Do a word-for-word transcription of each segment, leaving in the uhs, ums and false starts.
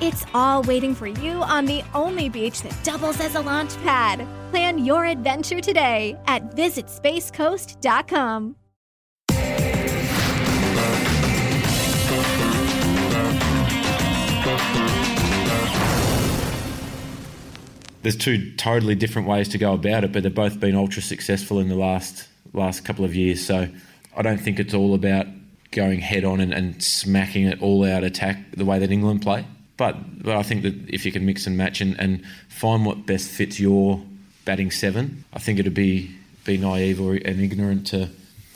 It's all waiting for you on the only beach that doubles as a launch pad. Plan your adventure today at visit space coast dot com. There's two totally different ways to go about it, but they've both been ultra successful in the last last couple of years. So I don't think it's all about going head on and, and smacking it all out attack the way that England play. But but I think that if you can mix and match and, and find what best fits your batting seven. I think it'd be be naive or and ignorant to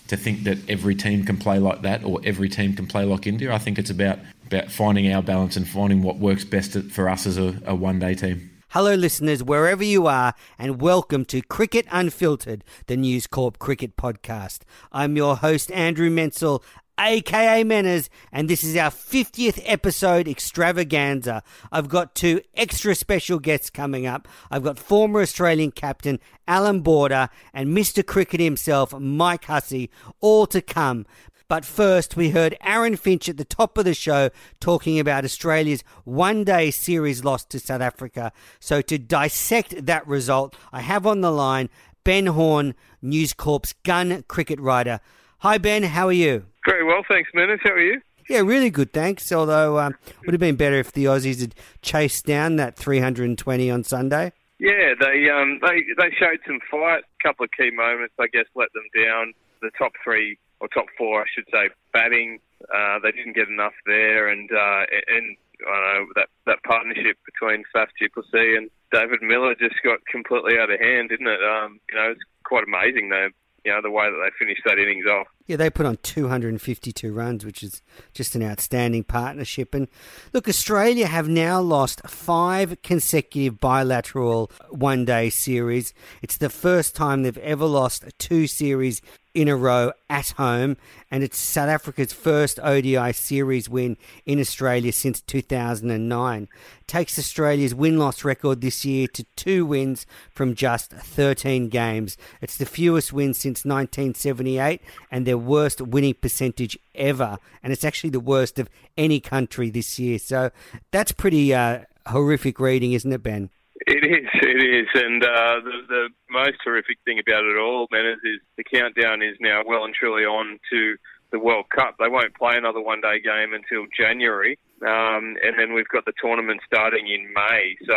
to think that every team can play like that or every team can play like India. I think it's about, about finding our balance and finding what works best for us as a, a one-day team. Hello, listeners, wherever you are, and welcome to Cricket Unfiltered, the News Corp cricket podcast. I'm your host, Andrew Menczel, aka Menners, and this is our fiftieth episode extravaganza. I've got two extra special guests coming up. I've got former Australian captain Alan Border and Mister Cricket himself, Mike Hussey, all to come. But first, we heard Aaron Finch at the top of the show talking about Australia's one-day series loss to South Africa. So to dissect that result, I have on the line Ben Horn, News Corp's gun cricket writer. Hi, Ben. How are you? Very well, thanks, Menace. How are you? Yeah, really good, thanks. Although, um, it would have been better if the Aussies had chased down that three hundred twenty on Sunday. Yeah, they um, they they showed some fight, a couple of key moments, I guess, let them down. The top three, or top four, I should say, batting, uh, they didn't get enough there. And, uh, and I don't know, that, that partnership between Faf du Plessis and David Miller just got completely out of hand, didn't it? Um, you know, it's quite amazing, though. You know, the way that they finished that innings off. Yeah, they put on two hundred fifty-two runs, which is just an outstanding partnership. And look, Australia have now lost five consecutive bilateral one-day series. It's the first time they've ever lost two series in a row at home, and it's South Africa's first O D I series win in Australia since two thousand nine. Takes Australia's win-loss record this year to two wins from just thirteen games. It's the fewest wins since nineteen seventy-eight and their worst winning percentage ever, and it's actually the worst of any country this year. So that's pretty uh, horrific reading, isn't it, Ben? It is, it is, and uh, the, the most horrific thing about it all, Menace, is the countdown is now well and truly on to the World Cup. They won't play another one-day game until January, um, and then we've got the tournament starting in May. So,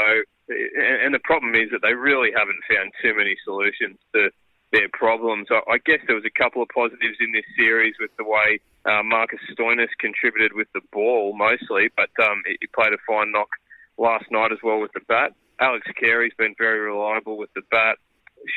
and, and the problem is that they really haven't found too many solutions to their problems. I, I guess there was a couple of positives in this series with the way uh, Marcus Stoinis contributed with the ball mostly, but um, he played a fine knock last night as well with the bat. Alex Carey's been very reliable with the bat.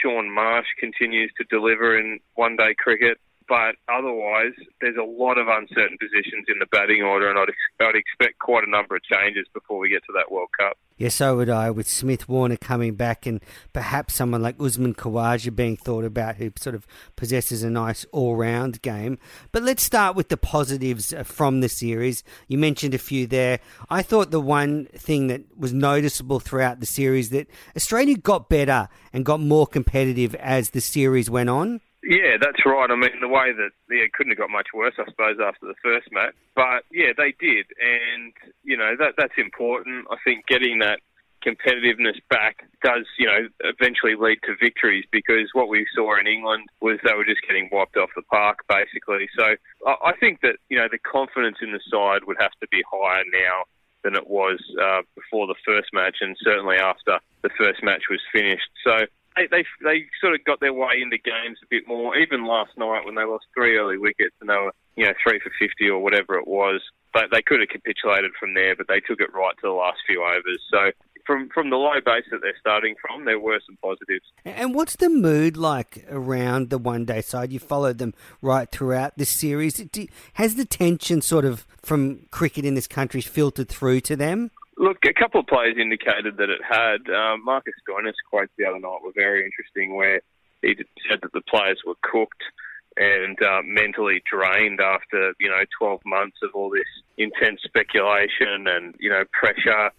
Sean Marsh continues to deliver in one-day cricket. But otherwise, there's a lot of uncertain positions in the batting order, and I'd, ex- I'd expect quite a number of changes before we get to that World Cup. Yeah, so would I, with Smith Warner coming back and perhaps someone like Usman Khawaja being thought about, who sort of possesses a nice all-round game. But let's start with the positives from the series. You mentioned a few there. I thought the one thing that was noticeable throughout the series that Australia got better and got more competitive as the series went on. Yeah, that's right. I mean, the way that yeah, it couldn't have got much worse, I suppose, after the first match. But, yeah, they did. And, you know, that that's important. I think getting that competitiveness back does, you know, eventually lead to victories, because what we saw in England was they were just getting wiped off the park, basically. So I think that, you know, the confidence in the side would have to be higher now than it was uh, before the first match, and certainly after the first match was finished. So They, they they sort of got their way into games a bit more. Even last night when they lost three early wickets and they were, you know, three for fifty or whatever it was, but they could have capitulated from there, but they took it right to the last few overs. So from from the low base that they're starting from, there were some positives. And what's the mood like around the one-day side? You followed them right throughout this series. Do, has the tension sort of from cricket in this country filtered through to them? Look, a couple of players indicated that it had. Uh, Marcus Stoinis' quotes the other night were very interesting, where he said that the players were cooked and uh, mentally drained after, you know, twelve months of all this intense speculation and, you know, pressure,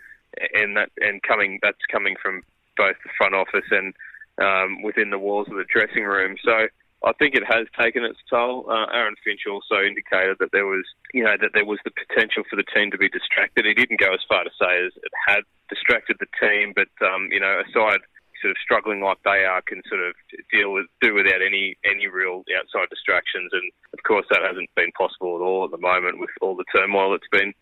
and that and coming that's coming from both the front office and um, within the walls of the dressing room. So I think it has taken its toll. Uh, Aaron Finch also indicated that there was, you know, that there was the potential for the team to be distracted. He didn't go as far to say as it had distracted the team, but um, you know, aside. Sort of struggling like they are can sort of deal with do without any any real outside distractions, and of course that hasn't been possible at all at the moment with all the turmoil that's been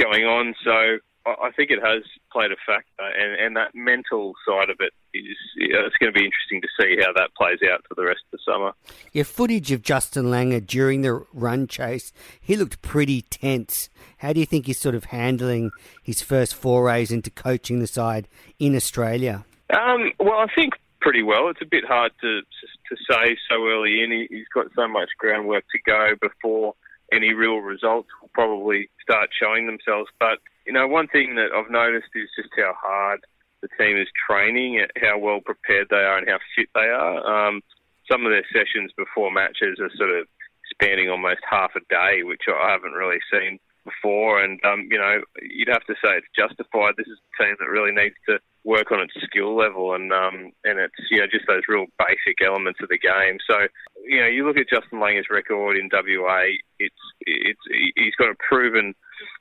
going on. So I think it has played a factor, and, and that mental side of it is you know, it's going to be interesting to see how that plays out for the rest of the summer. Yeah, footage of Justin Langer during the run chase, he looked pretty tense. How do you think he's sort of handling his first forays into coaching the side in Australia? Um, well, I think pretty well. It's a bit hard to to say so early in. He's got so much groundwork to go before any real results will probably start showing themselves. But, you know, one thing that I've noticed is just how hard the team is training, how well prepared they are and how fit they are. Um, some of their sessions before matches are sort of spanning almost half a day, which I haven't really seen before. And, um, you know, you'd have to say it's justified. This is a team that really needs to work on its skill level, and um, and it's you know just those real basic elements of the game. So you know you look at Justin Langer's record in W A. It's it's he's got a proven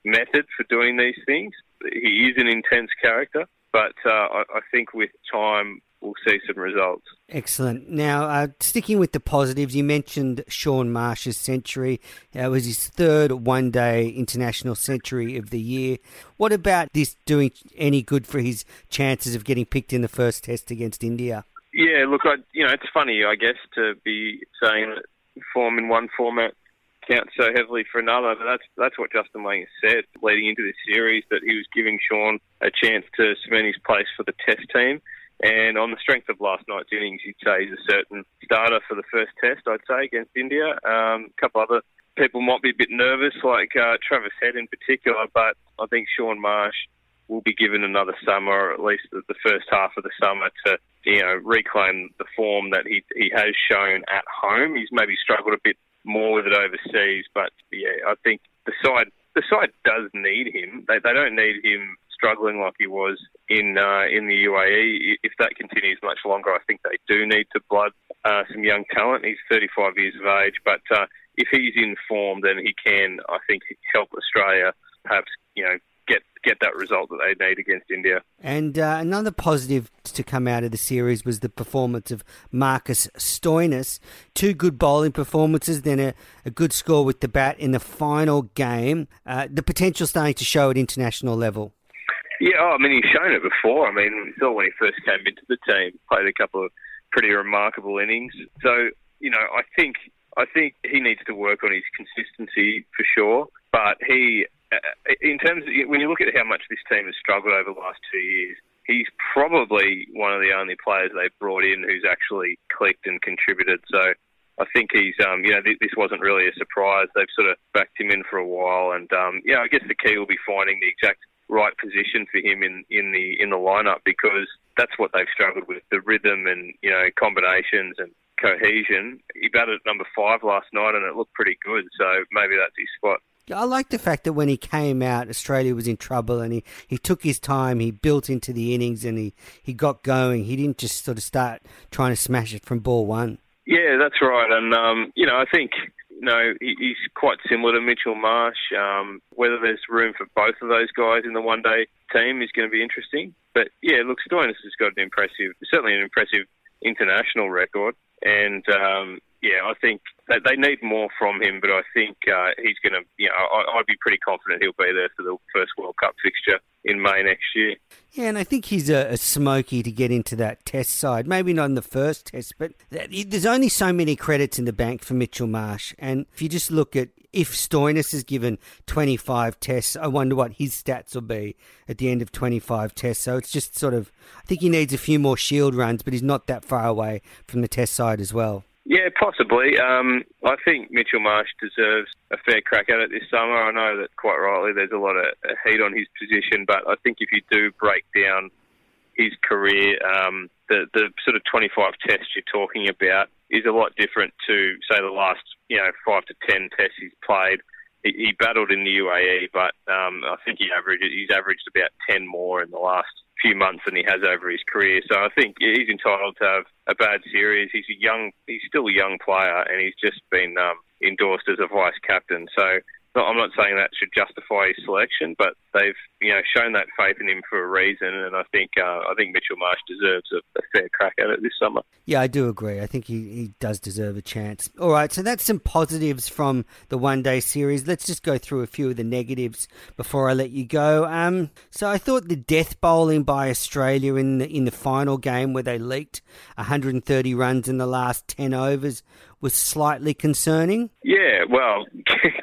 method for doing these things. He is an intense character, but uh, I, I think with time we'll see some results. Excellent. Now, uh, sticking with the positives, you mentioned Sean Marsh's century. Uh, it was his third one-day international century of the year. What about this doing any good for his chances of getting picked in the first test against India? Yeah, look, I, you know, it's funny, I guess, to be saying that form in one format counts so heavily for another, but that's that's what Justin Langer said leading into this series, that he was giving Sean a chance to cement his place for the test team. And on the strength of last night's innings, you'd say he's a certain starter for the first test, I'd say, against India. Um, a couple other people might be a bit nervous, like uh, Travis Head in particular, but I think Sean Marsh will be given another summer, or at least the first half of the summer, to you know reclaim the form that he, he has shown at home. He's maybe struggled a bit more with it overseas, but yeah, I think the side the side does need him. They they don't need him struggling like he was in uh, in the U A E. If that continues much longer, I think they do need to blood uh, some young talent. He's thirty-five years of age, but uh, if he's in form, then he can, I think, help Australia perhaps, you know, get get that result that they need against India. And uh, another positive to come out of the series was the performance of Marcus Stoinis. Two good bowling performances, then a, a good score with the bat in the final game. Uh, the potential starting to show at international level. Yeah, oh, I mean, he's shown it before. I mean, we saw when he first came into the team, played a couple of pretty remarkable innings. So, you know, I think I think he needs to work on his consistency for sure. But he, in terms of, when you look at how much this team has struggled over the last two years, he's probably one of the only players they've brought in who's actually clicked and contributed. So I think he's, um, you know, th- this wasn't really a surprise. They've sort of backed him in for a while. And, um, yeah, I guess the key will be finding the exact right position for him in, in the in the lineup, because that's what they've struggled with, the rhythm and you know combinations and cohesion. He batted at number five last night and it looked pretty good, so maybe that's his spot. I like the fact that when he came out, Australia was in trouble, and he, he took his time, he built into the innings, and he, he got going. He didn't just sort of start trying to smash it from ball one. Yeah, that's right, and um, you know I think. No, he's quite similar to Mitchell Marsh. Um, whether there's room for both of those guys in the one-day team is going to be interesting. But, yeah, look, Stoinis has got an impressive, certainly an impressive international record. And, um, yeah, I think that they need more from him, but I think uh, he's going to, you know, I, I'd be pretty confident he'll be there for the first World Cup fixture in May next year. Yeah, and I think he's a, a smoky to get into that test side. Maybe not in the first test, but there's only so many credits in the bank for Mitchell Marsh. And if you just look at, if Stoinis is given twenty-five tests, I wonder what his stats will be at the end of twenty-five tests. So it's just sort of, I think he needs a few more shield runs, but he's not that far away from the test side as well. Yeah, possibly. Um, I think Mitchell Marsh deserves a fair crack at it this summer. I know that quite rightly there's a lot of heat on his position, but I think if you do break down his career, um, the, the sort of twenty-five tests you're talking about is a lot different to, say, the last, you know, five to ten tests he's played. He, he battled in the U A E, but um, I think he averaged, he's averaged about ten more in the last few months than he has over his career. So I think he's entitled to have a bad series. He's a young, he's still a young player, and he's just been um, endorsed as a vice captain. So I'm not saying that should justify his selection, but they've, you know, shown that faith in him for a reason, and I think uh, I think Mitchell Marsh deserves a, a fair crack at it this summer. Yeah, I do agree. I think he, he does deserve a chance. All right, so that's some positives from the one-day series. Let's just go through a few of the negatives before I let you go. Um, so I thought the death bowling by Australia in the, in the final game, where they leaked one hundred thirty runs in the last ten overs, was slightly concerning. Yeah, well,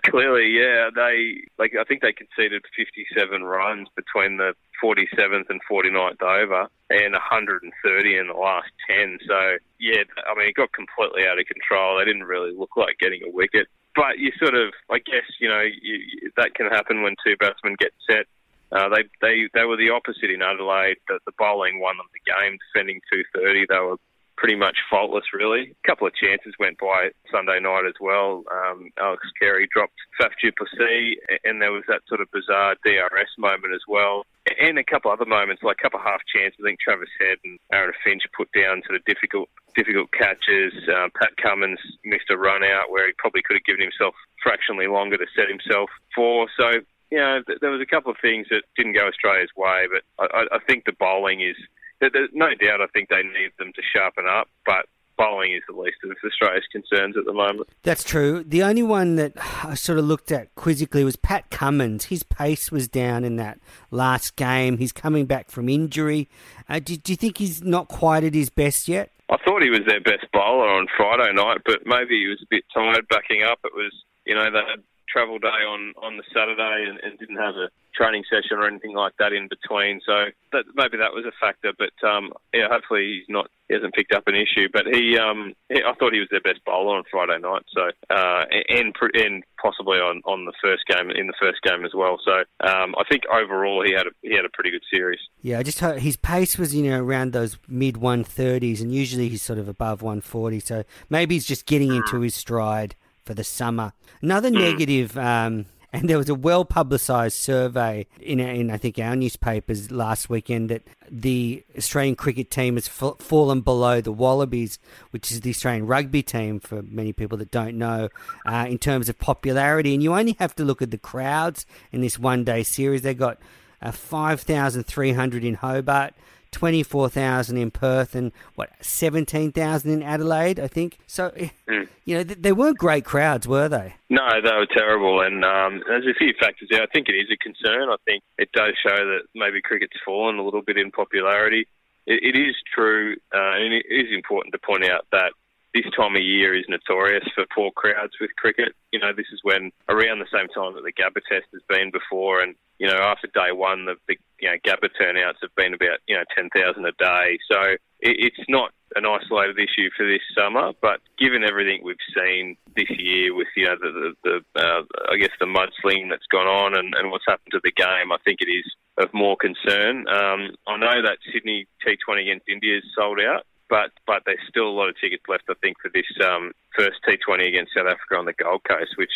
clearly, yeah, they like I think they conceded fifty-seven runs between the forty-seventh and forty-ninth over, and one hundred thirty in the last ten. So yeah, I mean, it got completely out of control. They didn't really look like getting a wicket, but you sort of, I guess, you know, you, that can happen when two batsmen get set. Uh, they they they were the opposite in Adelaide. The, the bowling won them the game, defending two thirty. They were pretty much faultless, really. A couple of chances went by Sunday night as well. Um, Alex Carey dropped Faf du Plessis, and there was that sort of bizarre D R S moment as well. And a couple other moments, like a couple half chances. I think Travis Head and Aaron Finch put down sort of difficult difficult catches. Um, Pat Cummins missed a run out where he probably could have given himself fractionally longer to set himself for. So, you know, there was a couple of things that didn't go Australia's way, but I, I think the bowling is... There's no doubt I think they need them to sharpen up, but bowling is the least of Australia's concerns at the moment. That's true. The only one that I sort of looked at quizzically was Pat Cummins. His pace was down in that last game. He's coming back from injury. Uh, do, do you think he's not quite at his best yet? I thought he was their best bowler on Friday night, but maybe he was a bit tired backing up. It was, you know, they had travel day on, on the Saturday and, and didn't have a training session or anything like that in between, so that, maybe that was a factor. But um, yeah, hopefully he's not he hasn't picked up an issue. But he, um, he I thought he was their best bowler on Friday night, so uh, and and possibly on, on the first game in the first game as well. So um, I think overall he had a, he had a pretty good series. Yeah, I just hope his pace was, you know, around those mid one thirties, and usually he's sort of above one forty. So maybe he's just getting into his stride for the summer. Another negative. Um, And there was a well-publicised survey in, in, I think, our newspapers last weekend that the Australian cricket team has f- fallen below the Wallabies, which is the Australian rugby team, for many people that don't know, uh, in terms of popularity. And you only have to look at the crowds in this one-day series. They got uh, five thousand three hundred in Hobart, twenty-four thousand in Perth, and what, seventeen thousand in Adelaide, I think. So, mm. you know, th- they weren't great crowds, were they? No, they were terrible. And um, there's a few factors there. I think it is a concern. I think it does show that maybe cricket's fallen a little bit in popularity. It, it is true, uh, and it is important to point out that this time of year is notorious for poor crowds with cricket. You know, this is when, around the same time that the Gabba test has been before, and, you know, after day one, the big, you know, Gabba turnouts have been about, you know, ten thousand a day. So it, it's not an isolated issue for this summer, but given everything we've seen this year with, you know, the, the, the uh, I guess, the mudslinging that's gone on and, and what's happened to the game, I think it is of more concern. Um, I know that Sydney T twenty against India is sold out, But but there's still a lot of tickets left, I think, for this um, first T twenty against South Africa on the Gold Coast, which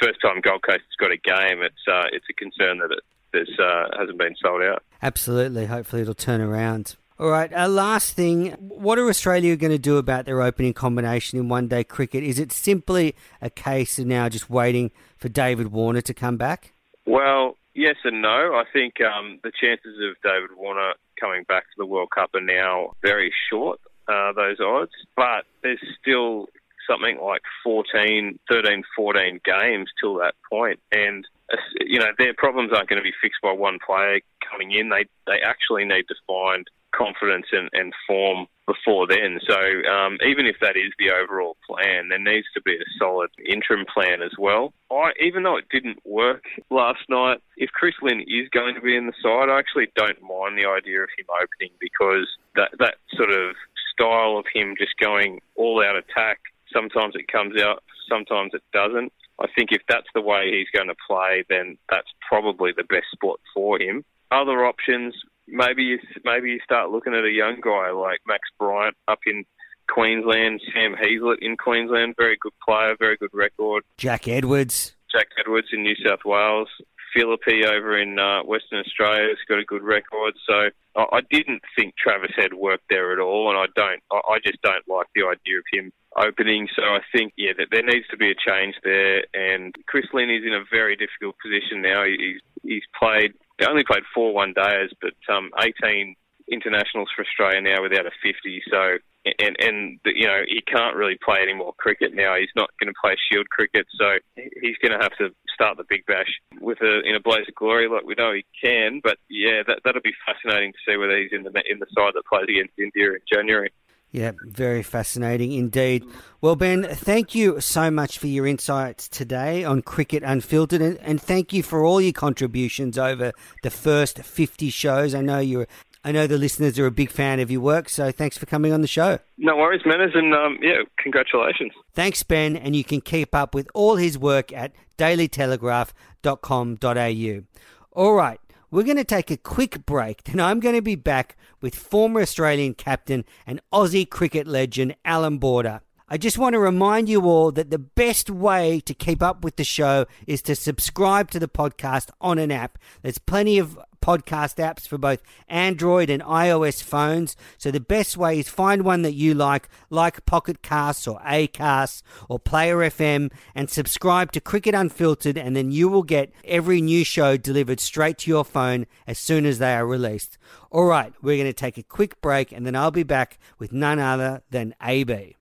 first time Gold Coast has got a game. It's uh, it's a concern that it there's, uh, hasn't been sold out. Absolutely. Hopefully it'll turn around. All right, uh, last thing. What are Australia going to do about their opening combination in one-day cricket? Is it simply a case of now just waiting for David Warner to come back? Well, yes and no. I think um, the chances of David Warner coming back to the World Cup are now very short. Uh, those odds, but there's still something like fourteen, thirteen, fourteen games till that point, and uh, you know, their problems aren't going to be fixed by one player coming in. They they actually need to find confidence and, and form before then. So um, even if that is the overall plan, there needs to be a solid interim plan as well. I, even though it didn't work last night, if Chris Lynn is going to be in the side, I actually don't mind the idea of him opening, because that that sort of style of him just going all-out attack, sometimes it comes out, sometimes it doesn't. I think if that's the way he's going to play, then that's probably the best spot for him. Other options, maybe you, maybe you start looking at a young guy like Max Bryant up in Queensland, Sam Heaslett in Queensland, very good player, very good record. Jack Edwards. Jack Edwards in New South Wales. Philippi over in uh, Western Australia has got a good record. So I, I didn't think Travis Head worked there at all, and I don't. I, I just don't like the idea of him opening. So I think, yeah, that there needs to be a change there. And Chris Lynn is in a very difficult position now. He, he's played, only played four one-dayers, but um, eighteen internationals for Australia now without a fifty. So and and you know, he can't really play any more cricket now. He's not going to play Shield cricket, so he's going to have to start the Big Bash with a in a blaze of glory, like we know he can. But yeah, that that'll be fascinating to see whether he's in the in the side that plays against India in January. Yeah, very fascinating indeed. Well, Ben, thank you so much for your insights today on Cricket Unfiltered, and, and thank you for all your contributions over the first fifty shows. I know you're. I know the listeners are a big fan of your work, so thanks for coming on the show. No worries, Manners, and um, yeah, congratulations. Thanks, Ben, and you can keep up with all his work at daily telegraph dot com dot a u. All right, we're going to take a quick break, then I'm going to be back with former Australian captain and Aussie cricket legend Alan Border. I just want to remind you all that the best way to keep up with the show is to subscribe to the podcast on an app. There's plenty of podcast apps for both Android and iOS phones, so the best way is find one that you like, like Pocket Casts or Acast or Player F M, and subscribe to Cricket Unfiltered, and then you will get every new show delivered straight to your phone as soon as they are released. All right, we're going to take a quick break, and then I'll be back with none other than A B.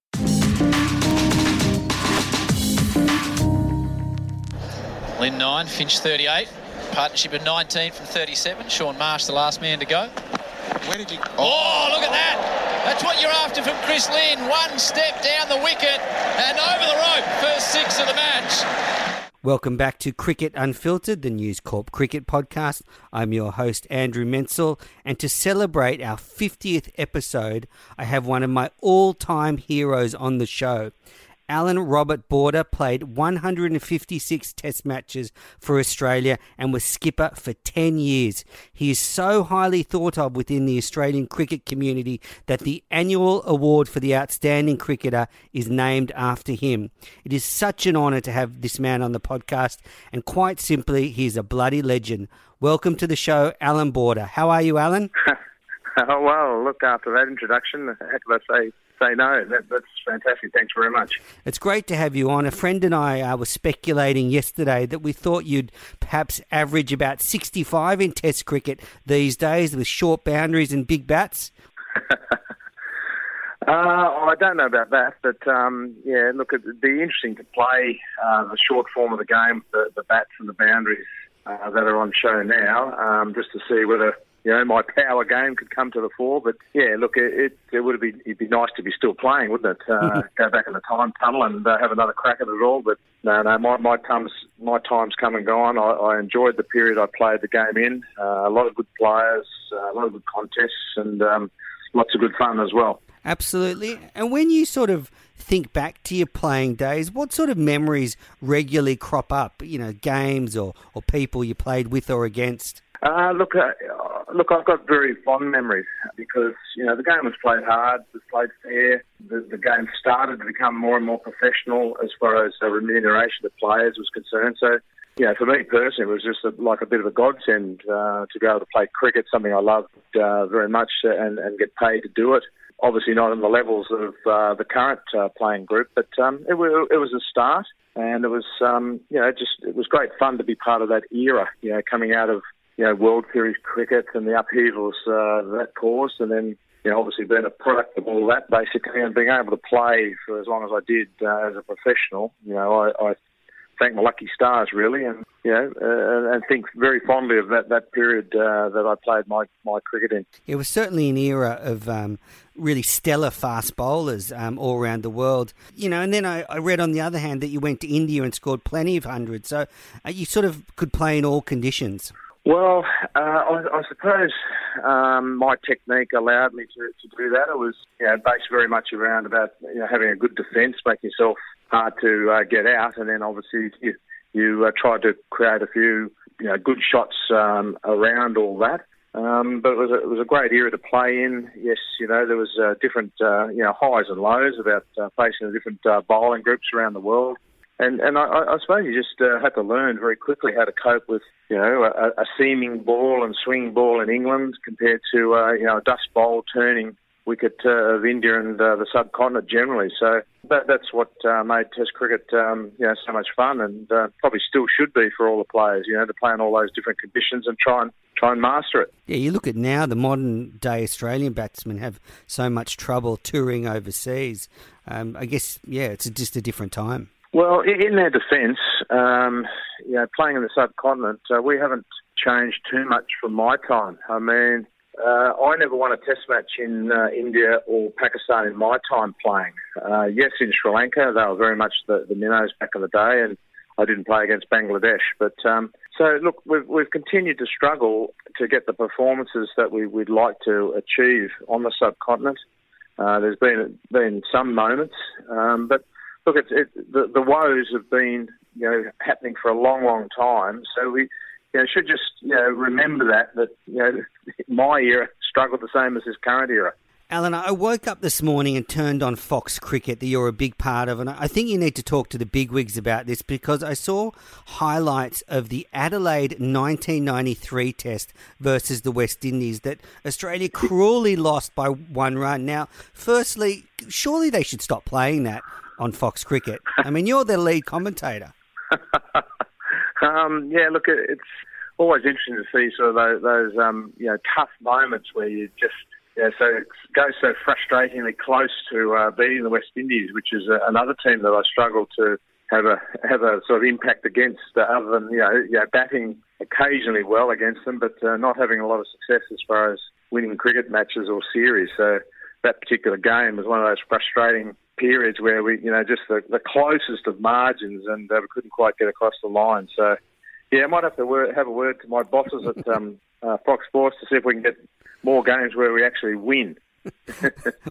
Lynn nine, Finch thirty-eight, partnership of nineteen from thirty-seven. Sean Marsh, the last man to go. Where did you... Oh, look at that! That's what you're after from Chris Lynn. One step down the wicket and over the rope. First six of the match. Welcome back to Cricket Unfiltered, the News Corp cricket podcast. I'm your host, Andrew Menczel, and to celebrate our fiftieth episode, I have one of my all-time heroes on the show. Alan Robert Border played one hundred fifty-six Test matches for Australia and was skipper for ten years. He is so highly thought of within the Australian cricket community that the annual award for the outstanding cricketer is named after him. It is such an honour to have this man on the podcast, and quite simply, he is a bloody legend. Welcome to the show, Alan Border. How are you, Alan? Oh, well, look, after that introduction, how can I say... Say no, that, that's fantastic. Thanks very much. It's great to have you on. A friend and I uh, were speculating yesterday that we thought you'd perhaps average about sixty-five in Test cricket these days with short boundaries and big bats. uh, I don't know about that, but um, yeah, look, it'd be interesting to play uh, the short form of the game, the, the bats and the boundaries uh, that are on show now, um, just to see whether... You know, my power game could come to the fore, but yeah, look, it it, it would be it'd be nice to be still playing, wouldn't it? Uh, go back in the time tunnel and uh, have another crack at it all. But no, no, my my time's my time's come and gone. I, I enjoyed the period I played the game in. Uh, a lot of good players, uh, a lot of good contests, and um, lots of good fun as well. Absolutely. And when you sort of think back to your playing days, what sort of memories regularly crop up? You know, games or or people you played with or against. Uh, look, uh, look, I've got very fond memories because, you know, the game was played hard, was played fair. The, the game started to become more and more professional as far as the remuneration of players was concerned. So, you know, for me personally, it was just a, like a bit of a godsend uh, to be able to play cricket, something I loved uh, very much, and, and get paid to do it. Obviously not on the levels of uh, the current uh, playing group, but um, it, was, it was a start, and it was, um, you know, just it was great fun to be part of that era, you know, coming out of, you know, World Series cricket and the upheavals uh, that caused, and then, you know, obviously being a product of all that, basically, and being able to play for as long as I did uh, as a professional. You know, I, I thank my lucky stars, really, and, you know, uh, and think very fondly of that, that period uh, that I played my, my cricket in. It was certainly an era of um, really stellar fast bowlers um, all around the world. You know, and then I, I read, on the other hand, that you went to India and scored plenty of hundreds, so uh, you sort of could play in all conditions. Well, uh, I, I suppose um, my technique allowed me to, to do that. It was, you know, based very much around about, you know, having a good defence, making yourself hard to uh, get out, and then obviously you, you uh, tried to create a few, you know, good shots um, around all that. Um, but it was a, it was a great era to play in. Yes, you know, there was uh, different uh, you know highs and lows about uh, facing the different uh, bowling groups around the world, and and I, I suppose you just uh, had to learn very quickly how to cope with you know a, a seaming ball and swinging ball in England compared to uh, you know a dust bowl turning wicket uh, of India and uh, the subcontinent generally. So that, that's what uh, made Test cricket um, you know, so much fun, and uh, probably still should be for all the players. You know, to play in all those different conditions and try and try and master it. Yeah, you look at now, the modern day Australian batsmen have so much trouble touring overseas. Um, I guess yeah, it's just a different time. Well, in their defence, um, you know, playing in the subcontinent, uh, we haven't changed too much from my time. I mean. Uh, I never won a test match in uh, India or Pakistan in my time playing. Uh, yes, in Sri Lanka, they were very much the, the minnows back in the day, and I didn't play against Bangladesh. But um, so, look, we've, we've continued to struggle to get the performances that we, we'd like to achieve on the subcontinent. Uh, there's been been some moments, um, but look, it's, it, the, the woes have been you know happening for a long, long time. So we. You know, should just you know, remember that, that you know, my era struggled the same as this current era. Alan, I woke up this morning and turned on Fox Cricket that you're a big part of, and I think you need to talk to the bigwigs about this, because I saw highlights of the Adelaide nineteen ninety-three Test versus the West Indies that Australia cruelly lost by one run. Now, firstly, surely they should stop playing that on Fox Cricket. I mean, you're their lead commentator. Um, yeah, look, it's always interesting to see sort of those, those um, you know, tough moments where you just yeah, so it goes so frustratingly close to uh, beating the West Indies, which is uh, another team that I struggle to have a have a sort of impact against, uh, other than you know, you know batting occasionally well against them, but uh, not having a lot of success as far as winning cricket matches or series. So that particular game was one of those frustrating periods where we, you know, just the, the closest of margins, and uh, we couldn't quite get across the line. So, yeah, I might have to wor- have a word to my bosses at um, uh, Fox Sports to see if we can get more games where we actually win.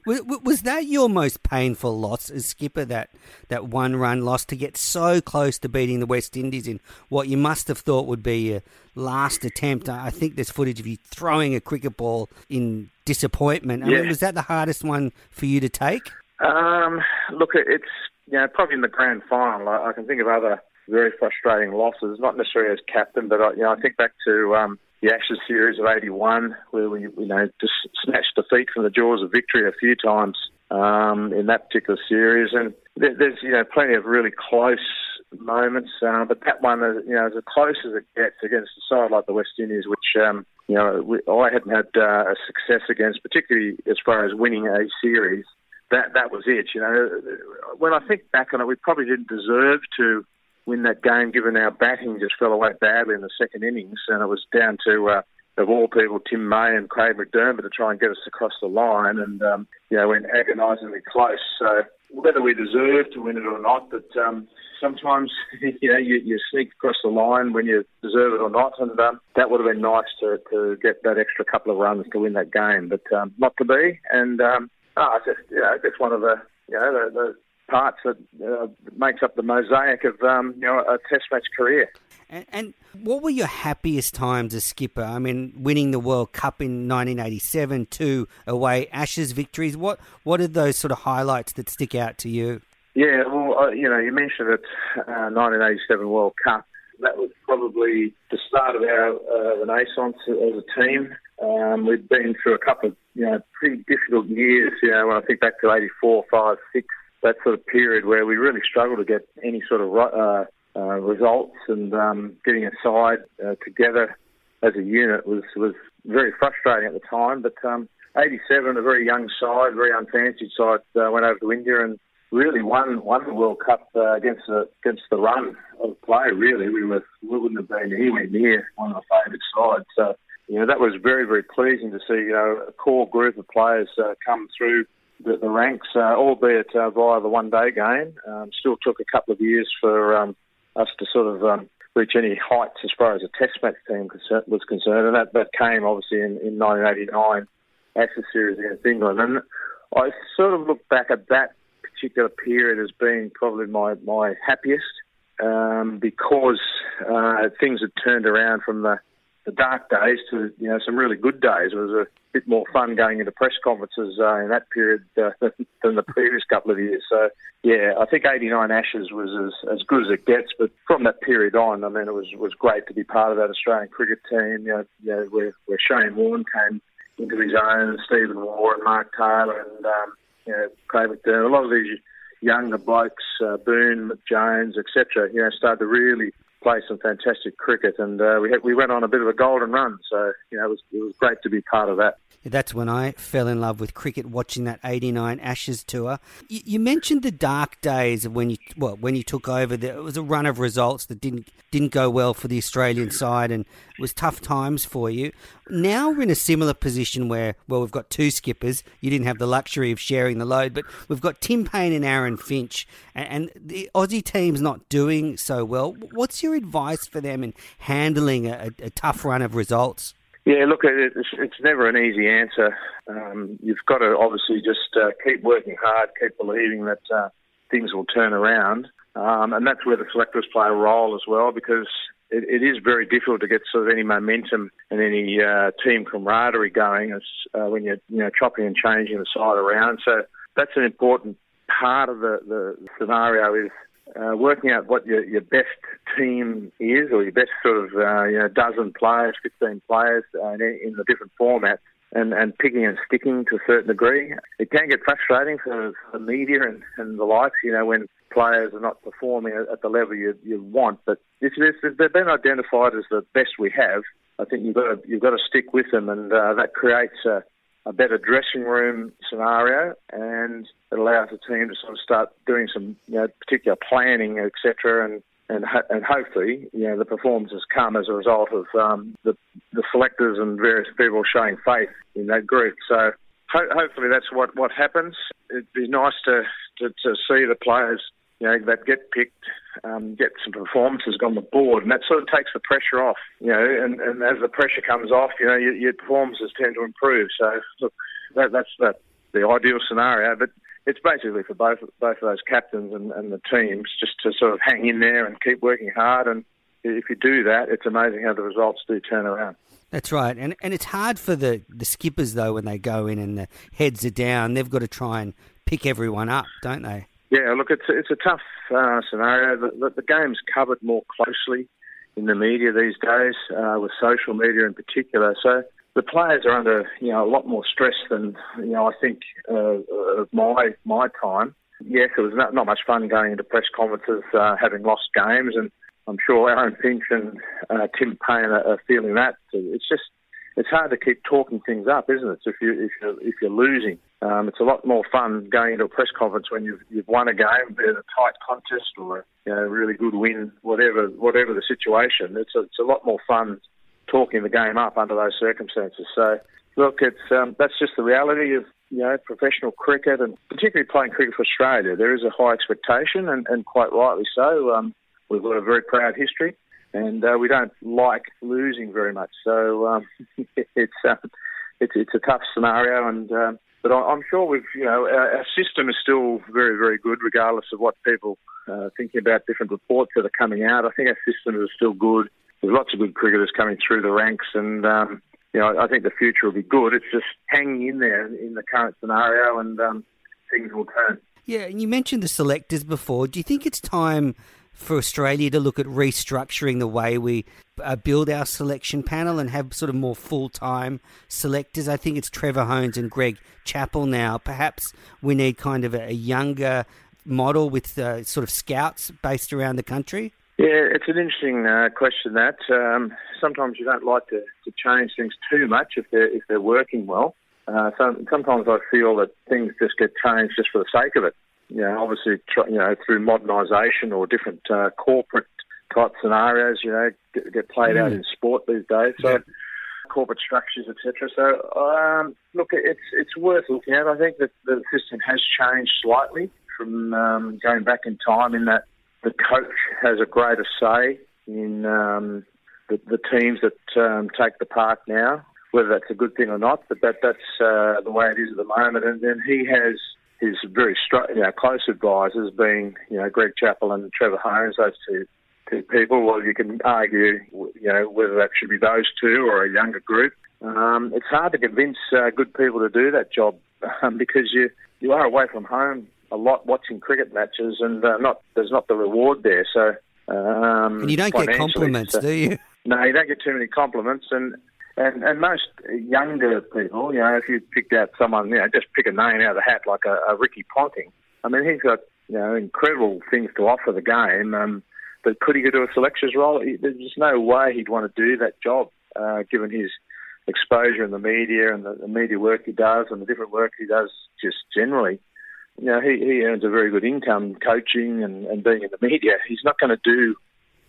Was that your most painful loss as skipper, that, that one-run loss to get so close to beating the West Indies in what you must have thought would be your last attempt? I think there's footage of you throwing a cricket ball in disappointment. I yeah. mean, was that the hardest one for you to take? Um, look, it's you know, probably in the grand final. I, I can think of other very frustrating losses, not necessarily as captain, but I, you know, I think back to um, the Ashes series of eighty-one, where we you know just snatched defeat from the jaws of victory a few times um, in that particular series. And there, there's you know plenty of really close moments, uh, but that one is you know as close as it gets against a side like the West Indies, which um, you know we, I hadn't had uh, a success against, particularly as far as winning a series. That that was it, you know. When I think back on it, we probably didn't deserve to win that game, given our batting just fell away badly in the second innings, and it was down to, uh, of all people, Tim May and Craig McDermott to try and get us across the line, and um, you know, went agonisingly close. So whether we deserve to win it or not, but um, sometimes you know you, you sneak across the line when you deserve it or not, and um, that would have been nice to to get that extra couple of runs to win that game, but um, not to be, and. Um, Oh, it's just, you know, just one of the, you know, the, the parts that uh, makes up the mosaic of, um, you know, a test match career. And, and what were your happiest times as skipper? I mean, winning the World Cup in nineteen eighty-seven, two away Ashes victories. What what are those sort of highlights that stick out to you? Yeah, well, uh, you know, you mentioned it, uh, nineteen eighty-seven World Cup. That was probably the start of our uh, renaissance as a team. Um, we've been through a couple of you know pretty difficult years. You know, when I think back to eighty-four, five, six, that sort of period where we really struggled to get any sort of uh, uh, results, and um, getting a side uh, together as a unit was, was very frustrating at the time. But um, eighty-seven, a very young side, very unfancied side, uh, went over to India and really won won the World Cup uh, against the against the run of play. Really, we were we wouldn't have been anywhere near one of our favourite sides. So. You know, that was very, very pleasing to see, you know, a core group of players uh, come through the, the ranks, uh, albeit uh, via the one-day game. Um, still took a couple of years for um, us to sort of um, reach any heights as far as a Test match team concern, was concerned, and that, that came, obviously, in, in nineteen eighty-nine Ashes series against England. And I sort of look back at that particular period as being probably my, my happiest um, because uh, things had turned around from the the dark days to, you know, some really good days. It was a bit more fun going into press conferences uh, in that period uh, than the previous couple of years. So, yeah, I think eighty-nine Ashes was as, as good as it gets. But from that period on, I mean, it was was great to be part of that Australian cricket team, you know, you know where, where Shane Warne came into his own, Stephen Waugh and Mark Taylor and um, you know, Craig McDermott. A lot of these younger blokes, uh, Boone, Jones, et cetera, you know, started to really play some fantastic cricket, and uh, we had, we went on a bit of a golden run, so you know it was, it was great to be part of that. Yeah, that's when I fell in love with cricket, watching that eighty-nine Ashes tour. You, you mentioned the dark days of when you well when you took over. There, it was a run of results that didn't didn't go well for the Australian side, and it was tough times for you. Now we're in a similar position where well we've got two skippers. You didn't have the luxury of sharing the load, but we've got Tim Payne and Aaron Finch, and, and the Aussie team's not doing so well. What's your advice for them in handling a, a tough run of results? Yeah, look, it's, it's never an easy answer. Um, you've got to obviously just uh, keep working hard, keep believing that uh, things will turn around. Um, and that's where the selectors play a role as well, because it, it is very difficult to get sort of any momentum and any uh, team camaraderie going as, uh, when you're you know chopping and changing the side around. So that's an important part of the, the scenario is Uh, working out what your, your best team is, or your best sort of uh, you know dozen players, fifteen players uh, in, in the different formats, and, and picking and sticking to a certain degree. It can get frustrating for, for the media and, and the likes, you know, when players are not performing at the level you, you want. But this, this, they've been identified as the best we have. I think you've got to, you've got to stick with them, and uh, that creates a, a better dressing room scenario, and it allows the team to sort of start doing some you know, particular planning, et cetera, and, and, ho- and hopefully you know, the performances come as a result of um, the, the selectors and various people showing faith in that group. So ho- hopefully that's what, what happens. It'd be nice to, to, to see the players you know, that get picked, um, get some performances on the board, and that sort of takes the pressure off, you know, and, and as the pressure comes off, you know, your, your performances tend to improve. So, look, that, that's the, the ideal scenario, but it's basically for both both of those captains and, and the teams just to sort of hang in there and keep working hard, and if you do that, it's amazing how the results do turn around. That's right, and and it's hard for the, the skippers, though, when they go in and the heads are down. They've got to try and pick everyone up, don't they? Yeah, look, it's it's a tough uh, scenario. The, the, the game's covered more closely in the media these days, uh, with social media in particular. So the players are under you know a lot more stress than you know I think uh, of my my time. Yes, it was not, not much fun going into press conferences, uh, having lost games, and I'm sure Aaron Finch and uh, Tim Payne are, are feeling that. It's just it's hard to keep talking things up, isn't it? If you if you're, if you're losing. Um, it's a lot more fun going into a press conference when you've, you've won a game, be it a tight contest or a you know, really good win, whatever whatever the situation. It's a, it's a lot more fun talking the game up under those circumstances. So, look, it's um, that's just the reality of you know professional cricket, and particularly playing cricket for Australia. There is a high expectation, and, and quite rightly so. Um, we've got a very proud history, and uh, we don't like losing very much. So um, it's, uh, it's it's a tough scenario, and Um, But I'm sure we've, you know, our system is still very, very good, regardless of what people are uh, thinking about different reports that are coming out. I think our system is still good. There's lots of good cricketers coming through the ranks, and, um, you know, I think the future will be good. It's just hanging in there in the current scenario, and um, things will turn. Yeah, and you mentioned the selectors before. Do you think it's time for Australia to look at restructuring the way we uh, build our selection panel and have sort of more full-time selectors? I think it's Trevor Hones and Greg Chappell now. Perhaps we need kind of a, a younger model with uh, sort of scouts based around the country? Yeah, it's an interesting uh, question, that. Um, sometimes you don't like to, to change things too much if they're, if they're working well. Uh, so, sometimes I feel that things just get changed just for the sake of it. You know, obviously, you know, through modernisation or different uh, corporate-type scenarios, you know, get, get played mm. out in sport these days. So, yeah. Corporate structures, et cetera. So, um, look, it's it's worth looking at. I think that the system has changed slightly from um, going back in time, in that the coach has a greater say in um, the, the teams that um, take the part now, whether that's a good thing or not. But that that's uh, the way it is at the moment. And then he has his very you know, close advisors being, you know, Greg Chappell and Trevor Hones, those two two people. Well, you can argue, you know, whether that should be those two or a younger group. Um, it's hard to convince uh, good people to do that job um, because you, you are away from home a lot watching cricket matches, and uh, not there's not the reward there. So um, and you don't get compliments, so, do you? No, you don't get too many compliments, and. And, and most younger people, you know, if you picked out someone, you know, just pick a name out of the hat like a, a Ricky Ponting. I mean, he's got, you know, incredible things to offer the game. Um, but could he go to a selector's role? He, there's just no way he'd want to do that job, uh, given his exposure in the media and the, the media work he does and the different work he does just generally. You know, he, he earns a very good income coaching and, and being in the media. He's not going to do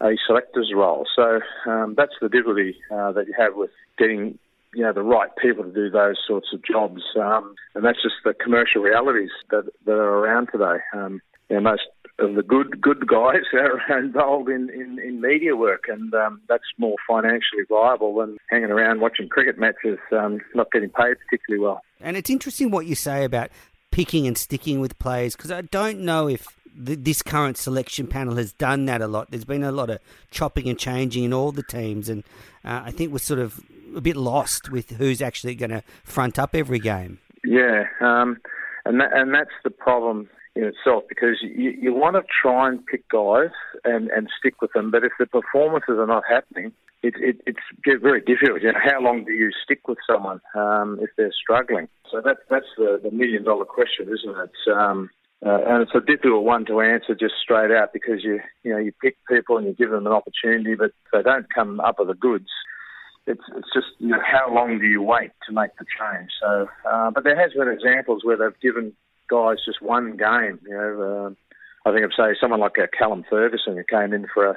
a selector's role. So um, that's the difficulty uh, that you have with getting, you know, the right people to do those sorts of jobs. Um, and that's just the commercial realities that, that are around today. Um, you know, most of the good good guys are involved in, in, in media work, and um, that's more financially viable than hanging around watching cricket matches, um, not getting paid particularly well. And it's interesting what you say about picking and sticking with players, because I don't know if this current selection panel has done that a lot. There's been a lot of chopping and changing in all the teams, and uh, I think we're sort of a bit lost with who's actually going to front up every game. Yeah, um, and that, and that's the problem in itself, because you, you want to try and pick guys and, and stick with them, but if the performances are not happening, it, it, it's very difficult. You know, how long do you stick with someone um, if they're struggling? So that, that's the, the million-dollar question, isn't it? Um, Uh, and it's a difficult one to answer just straight out, because you you know you pick people and you give them an opportunity, but they don't come up with the goods. It's it's just, you know, how long do you wait to make the change? So, uh, but there has been examples where they've given guys just one game. You know, uh, I think of say someone like uh, Callum Ferguson, who came in for a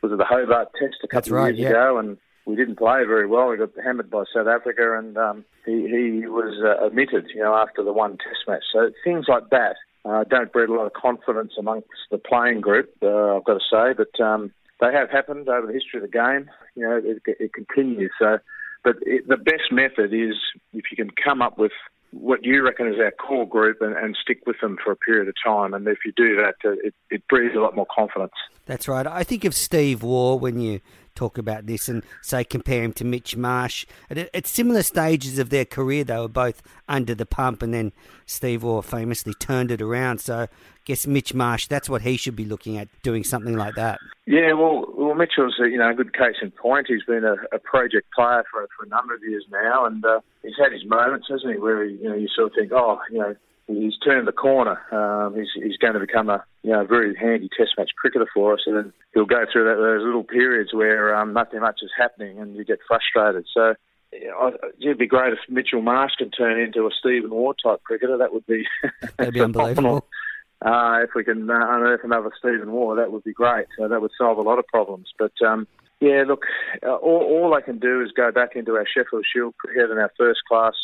was it the Hobart Test a couple That's of right, years yeah. ago, and we didn't play very well. We got hammered by South Africa, and um, he he was uh, omitted, you know, after the one Test match. So things like that. Uh, don't breed a lot of confidence amongst the playing group, uh, I've got to say, but um, they have happened over the history of the game. You know, it, it continues. So, but it, the best method is if you can come up with what you reckon is our core group and, and stick with them for a period of time. And if you do that, it, it breeds a lot more confidence. That's right. I think of Steve Waugh when you talk about this and, say, compare him to Mitch Marsh. At, at similar stages of their career, they were both under the pump, and then Steve Waugh famously turned it around. So I guess Mitch Marsh, that's what he should be looking at, doing something like that. Yeah, well, well Mitchell's a, you know, a good case in point. He's been a, a project player for, for a number of years now, and uh, he's had his moments, hasn't he, where he, you know, you sort of think, oh, you know, he's turned the corner. Um, he's, he's going to become a you know very handy Test match cricketer for us, and then he'll go through that, those little periods where um, nothing much is happening, and you get frustrated. So you know, it'd be great if Mitchell Marsh can turn into a Stephen Waugh type cricketer. That would be that'd be unbelievable. Uh, if we can uh, unearth another Stephen Waugh, that would be great. So that would solve a lot of problems. But um, yeah, look, uh, all, all I can do is go back into our Sheffield Shield cricket and our first class.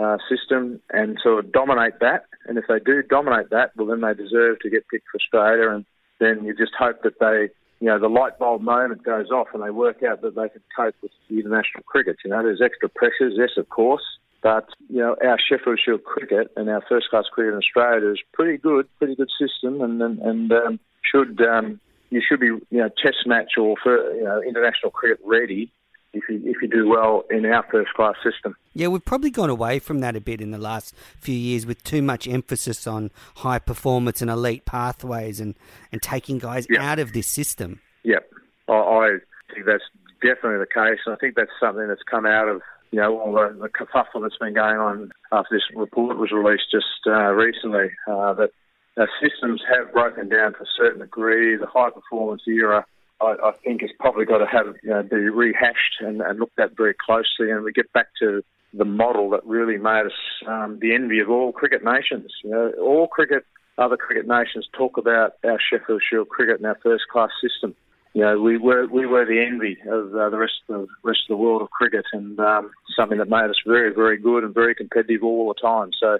Uh, system and sort of dominate that, and if they do dominate that, well then they deserve to get picked for Australia, and then you just hope that they, you know, the light bulb moment goes off and they work out that they can cope with the international cricket. You know, there's extra pressures, yes of course, but you know, our Sheffield Shield cricket and our first class cricket in Australia is pretty good, pretty good system, and and, and um, should um, you should be you know Test match or for, you know international cricket ready. If you, if you do well in our first-class system. Yeah, we've probably gone away from that a bit in the last few years with too much emphasis on high performance and elite pathways and, and taking guys yep. out of this system. Yep, I, I think that's definitely the case, and I think that's something that's come out of you know all the, the kerfuffle that's been going on after this report was released just uh, recently, uh, that our systems have broken down to a certain degree. The high-performance era I, I think it's probably got to have you know, be rehashed and, and looked at very closely, and we get back to the model that really made us um, the envy of all cricket nations. You know, all cricket, other cricket nations talk about our Sheffield Shield cricket and our first-class system. You know, we were we were the envy of uh, the rest of the rest of the world of cricket, and um, something that made us very, very good and very competitive all the time. So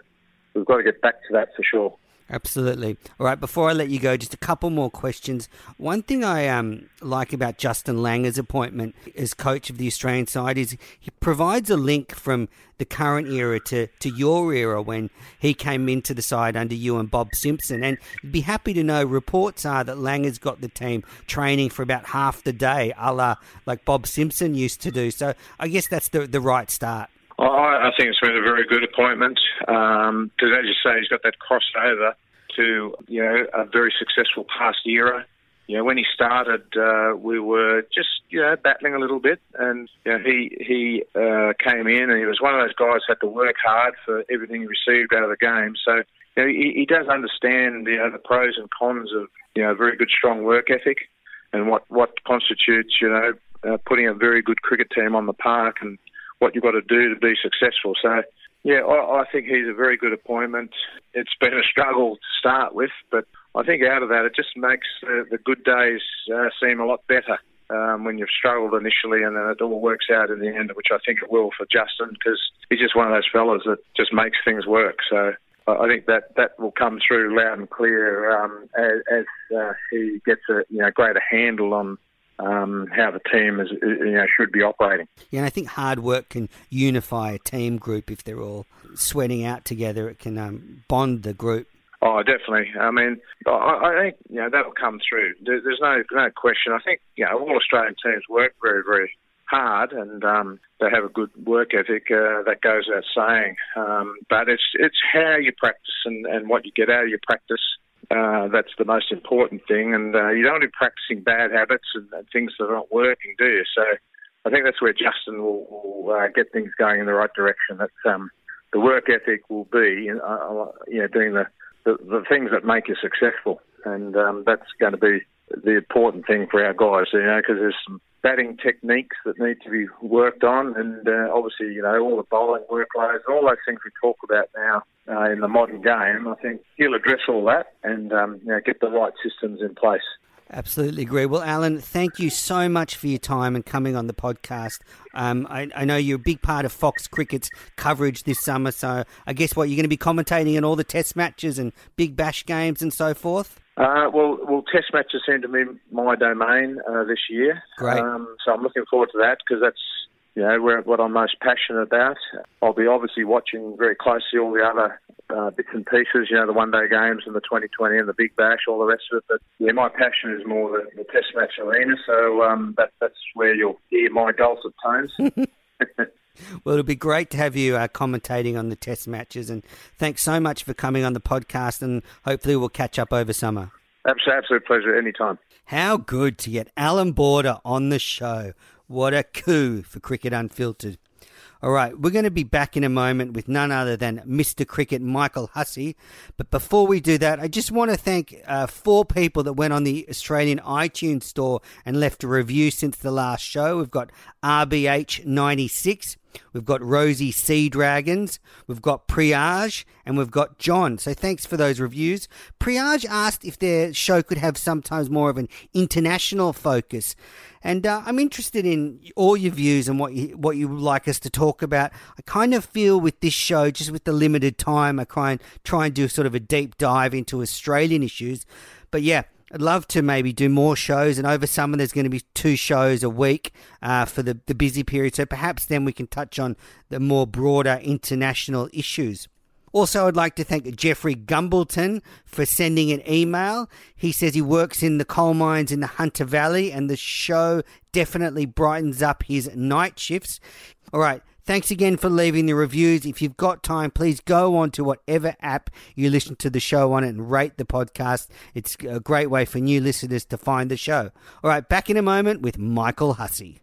we've got to get back to that for sure. Absolutely. All right, before I let you go, just a couple more questions. One thing I um, like about Justin Langer's appointment as coach of the Australian side is he provides a link from the current era to, to your era when he came into the side under you and Bob Simpson. And you'd be happy to know reports are that Langer's got the team training for about half the day, a la like Bob Simpson used to do. So I guess that's the, the right start. I think it's been a very good appointment um, because, as you say, he's got that crossover to, you know, a very successful past era. You know, when he started, uh, we were just, you know, battling a little bit, and you know, he he uh, came in and he was one of those guys who had to work hard for everything he received out of the game. So, you know, he, he does understand, you know, the pros and cons of, you know, very good, strong work ethic and what, what constitutes, you know, uh, putting a very good cricket team on the park and what you've got to do to be successful. So, yeah, I, I think he's a very good appointment. It's been a struggle to start with, but I think out of that, it just makes the, the good days uh, seem a lot better um, when you've struggled initially and then it all works out in the end, which I think it will for Justin because he's just one of those fellas that just makes things work. So I think that, that will come through loud and clear um, as, as uh, he gets a you know greater handle on Um, how the team is, you know, should be operating. Yeah, and I think hard work can unify a team group if they're all sweating out together. It can um, bond the group. Oh, definitely. I mean, I, I think you know that'll come through. There, there's no no question. I think you know all Australian teams work very very hard, and um, they have a good work ethic. Uh, that goes without saying. Um, but it's it's how you practice and, and what you get out of your practice. Uh, that's the most important thing, and uh, you don't want to be practicing bad habits and, and things that aren't working, do you? So I think that's where Justin will, will uh, get things going in the right direction. That's um, the work ethic will be, uh, you know, doing the, the, the things that make you successful, and um, that's going to be the important thing for our guys, you know, because there's some batting techniques that need to be worked on, and uh, obviously, you know, all the bowling workloads, all those things we talk about now uh, in the modern game. I think he'll address all that and um, you know, get the right systems in place. Absolutely agree. Well, Alan, thank you so much for your time and coming on the podcast. Um, I, I know you're a big part of Fox Cricket's coverage this summer, so I guess what, you're going to be commentating on all the test matches and big bash games and so forth? Uh, well, well, test matches seem to be my domain uh, this year. Great. Um, so I'm looking forward to that because that's, you know, where, what I'm most passionate about. I'll be obviously watching very closely all the other uh, bits and pieces, you know, the one-day games and the twenty twenty and the Big Bash, all the rest of it. But yeah, my passion is more the, the test match arena, so um, that, that's where you'll hear my dulcet tones. Well, it'll be great to have you uh, commentating on the test matches, and thanks so much for coming on the podcast, and hopefully we'll catch up over summer. Absolute pleasure, anytime. How good to get Alan Border on the show. What a coup for Cricket Unfiltered. All right, we're going to be back in a moment with none other than Mister Cricket, Michael Hussey. But before we do that, I just want to thank uh, four people that went on the Australian iTunes store and left a review since the last show. We've got R B H ninety-six, we've got Rosie Sea Dragons, we've got Priage, and we've got John. So thanks for those reviews. Priage asked if their show could have sometimes more of an international focus. And uh, I'm interested in all your views and what you, what you would like us to talk about. I kind of feel with this show, just with the limited time, I try and, try and do sort of a deep dive into Australian issues. But yeah, I'd love to maybe do more shows, and over summer there's going to be two shows a week uh, for the, the busy period, so perhaps then we can touch on the more broader international issues. Also, I'd like to thank Jeffrey Gumbleton for sending an email. He says he works in the coal mines in the Hunter Valley, and the show definitely brightens up his night shifts. All right. Thanks again for leaving the reviews. If you've got time, please go on to whatever app you listen to the show on and rate the podcast. It's a great way for new listeners to find the show. All right, back in a moment with Michael Hussey.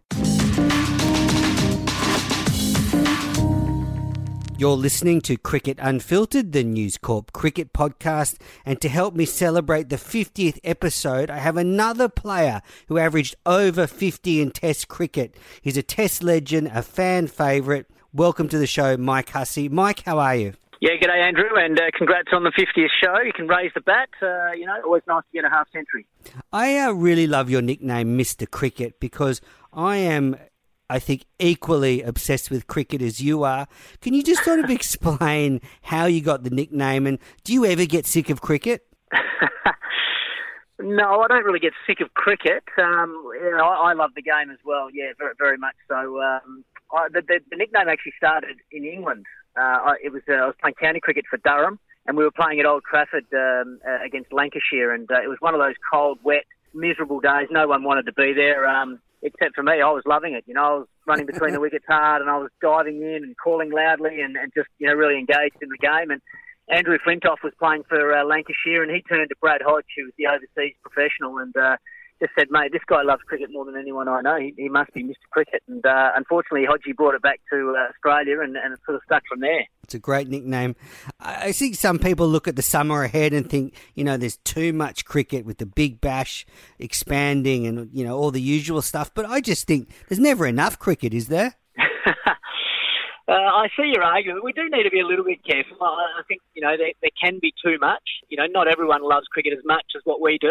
You're listening to Cricket Unfiltered, the News Corp cricket podcast, and to help me celebrate the fiftieth episode, I have another player who averaged over fifty in Test cricket. He's a Test legend, a fan favourite. Welcome to the show, Mike Hussey. Mike, how are you? Yeah, g'day, Andrew, and uh, congrats on the fiftieth show. You can raise the bat. Uh, you know, always nice to get a half century. I uh, really love your nickname, Mister Cricket, because I am I think, equally obsessed with cricket as you are. Can you just sort of explain how you got the nickname, and do you ever get sick of cricket? No, I don't really get sick of cricket. Um, you know, I, I love the game as well, yeah, very, very much so. Um, I, the, the, the nickname actually started in England. Uh, I, it was uh, I was playing county cricket for Durham, and we were playing at Old Trafford um, uh, against Lancashire, and uh, it was one of those cold, wet, miserable days. No one wanted to be there, um, except for me. I was loving it. You know, I was running between the wickets hard, and I was diving in and calling loudly and, and just, you know, really engaged in the game. And Andrew Flintoff was playing for uh, Lancashire, and he turned to Brad Hodge, who was the overseas professional, and uh, just said, mate, this guy loves cricket more than anyone I know. He, he must be Mister Cricket. And uh, unfortunately, Hodgie brought it back to uh, Australia, and, and it sort of stuck from there. It's a great nickname. I think some people look at the summer ahead and think, you know, there's too much cricket with the Big Bash expanding and, you know, all the usual stuff. But I just think there's never enough cricket, is there? Uh, I see your argument. We do need to be a little bit careful. I think, you know, there, there can be too much. You know, not everyone loves cricket as much as what we do.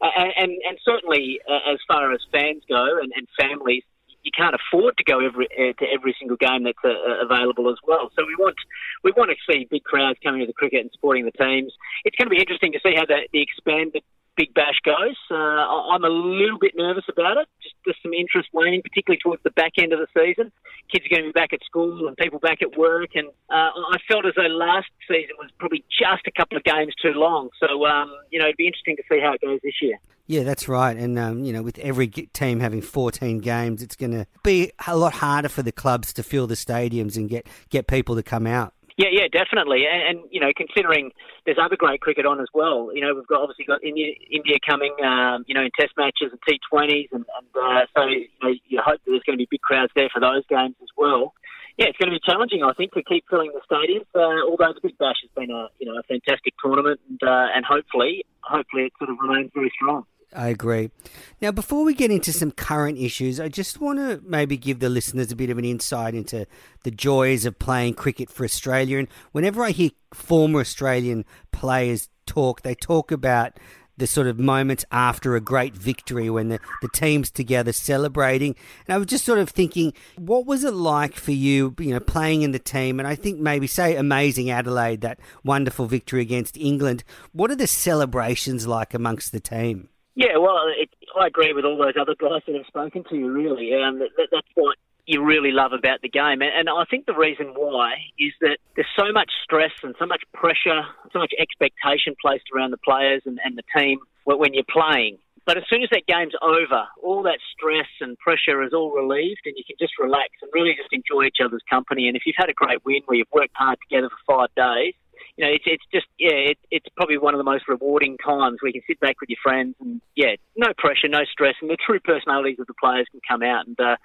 and, and, and certainly, uh, as far as fans go and, and families, you can't afford to go every uh, to every single game that's uh, available as well. So we want we want to see big crowds coming to the cricket and supporting the teams. It's going to be interesting to see how the, the expanded Big Bash goes. Uh, I'm a little bit nervous about it. Just, just some interest waning, particularly towards the back end of the season. Kids are going to be back at school and people back at work. And uh, I felt as though last season was probably just a couple of games too long. So, um, you know, it'd be interesting to see how it goes this year. Yeah, that's right. And, um, you know, with every team having fourteen games, it's going to be a lot harder for the clubs to fill the stadiums and get, get people to come out. Yeah, yeah, definitely. And, and, you know, considering there's other great cricket on as well, you know, we've got obviously got India, India coming, um, you know, in test matches and T twenties. And, and uh, so, you know, you hope that there's going to be big crowds there for those games as well. Yeah, it's going to be challenging, I think, to keep filling the stadiums. Uh, although the Big Bash has been a, you know, a fantastic tournament, and, uh, and hopefully, hopefully it sort of remains very strong. I agree. Now, before we get into some current issues, I just want to maybe give the listeners a bit of an insight into the joys of playing cricket for Australia. And whenever I hear former Australian players talk, they talk about the sort of moments after a great victory when the, the team's together celebrating. And I was just sort of thinking, what was it like for you, you know, playing in the team? And I think maybe, say, amazing Adelaide, that wonderful victory against England. What are the celebrations like amongst the team? Yeah, well, it, I agree with all those other guys that have spoken to you, really. Um, that, that's what you really love about the game. And, and I think the reason why is that there's so much stress and so much pressure, so much expectation placed around the players and, and the team when you're playing. But as soon as that game's over, all that stress and pressure is all relieved, and you can just relax and really just enjoy each other's company. And if you've had a great win where you've worked hard together for five days, you know, it's it's just, yeah, it, it's probably one of the most rewarding times where you can sit back with your friends and, yeah, no pressure, no stress, and the true personalities of the players can come out. And uh,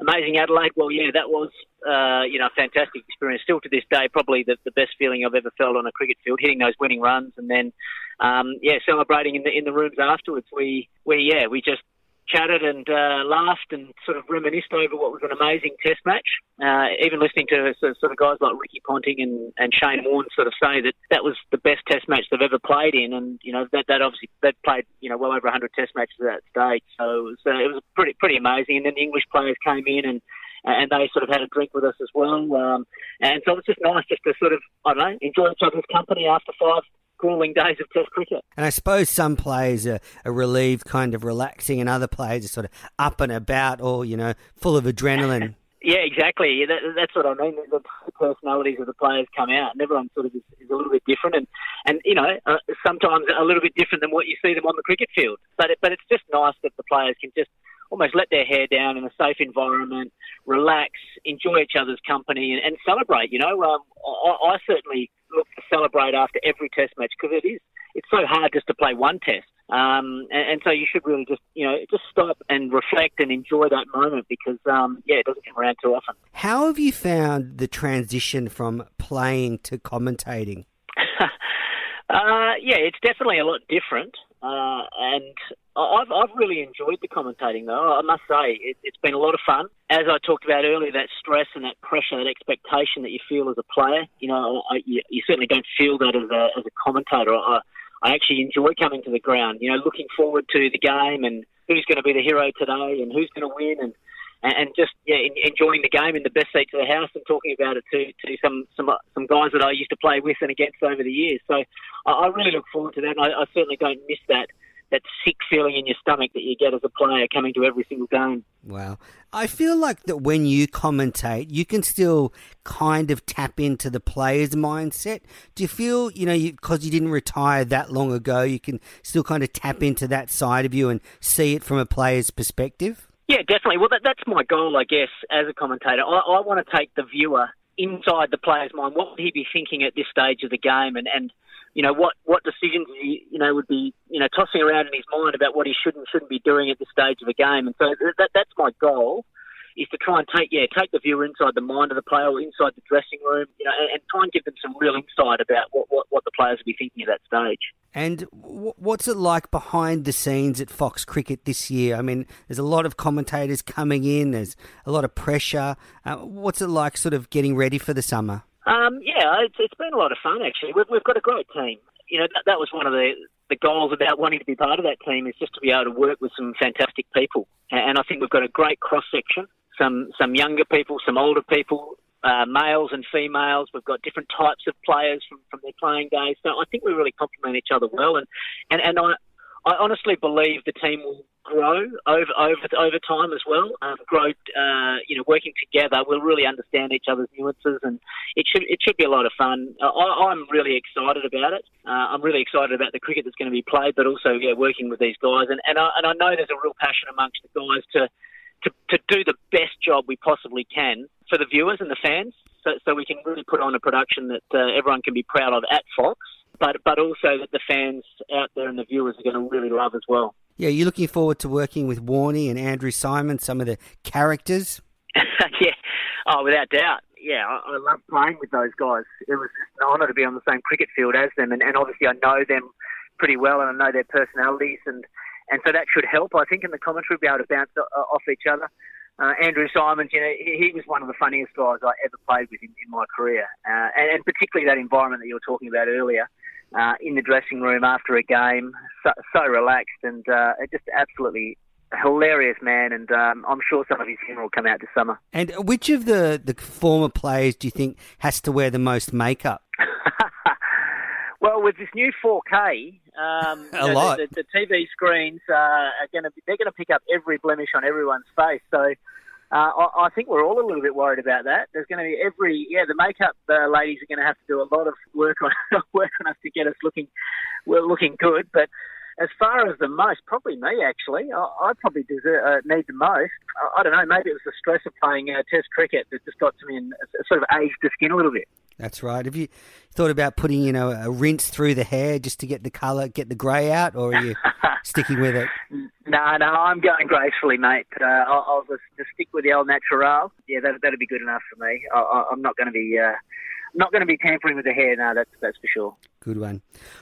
amazing Adelaide, well, yeah, that was, uh, you know, a fantastic experience. Still to this day, probably the, the best feeling I've ever felt on a cricket field, hitting those winning runs and then, um, yeah, celebrating in the in the rooms afterwards. We, we yeah, we just chatted and uh, laughed and sort of reminisced over what was an amazing test match. Uh, even listening to sort of guys like Ricky Ponting and, and Shane Warne sort of say that that was the best test match they've ever played in. And, you know, that, that obviously, they'd played, you know, well over one hundred test matches at that stage. So it was, uh, it was pretty pretty amazing. And then the English players came in and, and they sort of had a drink with us as well. Um, and so it was just nice just to sort of, I don't know, enjoy each other's company after five grueling days of test cricket. And I suppose some players are, are relieved, kind of relaxing, and other players are sort of up and about or, you know, full of adrenaline. Yeah, exactly. That, that's what I mean. The personalities of the players come out, and everyone sort of is, is a little bit different and, and you know, uh, sometimes a little bit different than what you see them on the cricket field. But it, but it's just nice that the players can just almost let their hair down in a safe environment, relax, enjoy each other's company and, and celebrate. You know, um, I, I certainly look to celebrate after every test match because it is, it's so hard just to play one test. Um, and, and so you should really just, you know, just stop and reflect and enjoy that moment because, um, yeah, it doesn't come around too often. How have you found the transition from playing to commentating? uh, yeah, it's definitely a lot different. Uh, and I've I've really enjoyed the commentating, though. I must say, it, it's been a lot of fun. As I talked about earlier, that stress and that pressure, that expectation that you feel as a player, you know, I, you, you certainly don't feel that as a, as a commentator. I, I actually enjoy coming to the ground, you know, looking forward to the game and who's going to be the hero today and who's going to win and and, and just yeah, enjoying the game in the best seats of the house and talking about it to to some some some guys that I used to play with and against over the years. So I, I really look forward to that. And I, I certainly don't miss that. That sick feeling in your stomach that you get as a player coming to every single game. Wow. I feel like that when you commentate, you can still kind of tap into the player's mindset. Do you feel, you know, because you, you didn't retire that long ago, you can still kind of tap into that side of you and see it from a player's perspective? Yeah, definitely. Well, that, that's my goal, I guess, as a commentator. I, I want to take the viewer inside the player's mind. What would he be thinking at this stage of the game? And, and you know, what, what decisions he, you know, would be, you know, tossing around in his mind about what he should and shouldn't be doing at this stage of the game. And so that, that's my goal, is to try and take, yeah, take the viewer inside the mind of the player or inside the dressing room, you know, and, and try and give them some real insight about what, what, what the players would be thinking at that stage. And w- what's it like behind the scenes at Fox Cricket this year? I mean, there's a lot of commentators coming in, there's a lot of pressure. Uh, what's it like sort of getting ready for the summer? Um, yeah, it's, it's been a lot of fun, actually. We've, we've got a great team. You know, that, that was one of the, the goals about wanting to be part of that team, is just to be able to work with some fantastic people. And I think we've got a great cross-section, some some younger people, some older people, uh, males and females. We've got different types of players from, from their playing days. So I think we really complement each other well. And, and, and I, I honestly believe the team will grow over over over time as well. Um, grow, uh, you know, working together, we'll really understand each other's nuances, and it should it should be a lot of fun. I, I'm really excited about it. Uh, I'm really excited about the cricket that's going to be played, but also yeah, working with these guys, and and I, and I know there's a real passion amongst the guys to, to to do the best job we possibly can for the viewers and the fans, so so we can really put on a production that uh, everyone can be proud of at Fox, but but also that the fans out there and the viewers are going to really love as well. Yeah, you're looking forward to working with Warnie and Andrew Symonds, some of the characters? Yeah, oh, without doubt. Yeah, I, I love playing with those guys. It was just an honour to be on the same cricket field as them, and, and obviously I know them pretty well and I know their personalities, and, and so that should help, I think, in the commentary, be able to bounce off each other. Uh, Andrew Symonds, you know, he, he was one of the funniest guys I ever played with in, in my career, uh, and, and particularly that environment that you were talking about earlier. Uh, in the dressing room after a game, so, so relaxed and uh, just absolutely hilarious man, and um, I'm sure some of his humor will come out this summer. And which of the, the former players do you think has to wear the most makeup? Well, with this new four K, um, a you know, lot. The, the, the T V screens uh, are going to they're going to pick up every blemish on everyone's face, so. Uh, I, I think we're all a little bit worried about that. There's going to be every yeah, the makeup uh, ladies are going to have to do a lot of work on work on us to get us looking well, looking good. But as far as the most, probably me actually. I, I probably deserve, uh, need the most. I, I don't know. Maybe it was the stress of playing uh, Test cricket that just got to me and sort of aged the skin a little bit. That's right. Have you thought about putting you know a rinse through the hair just to get the colour, get the grey out, or are you sticking with it? No, no, I'm going gracefully, mate. Uh, I'll, I'll just, just stick with the old natural. Yeah, that, that'll be good enough for me. I, I, I'm not going to be uh, not going to be tampering with the hair. No, that's that's for sure. Good one.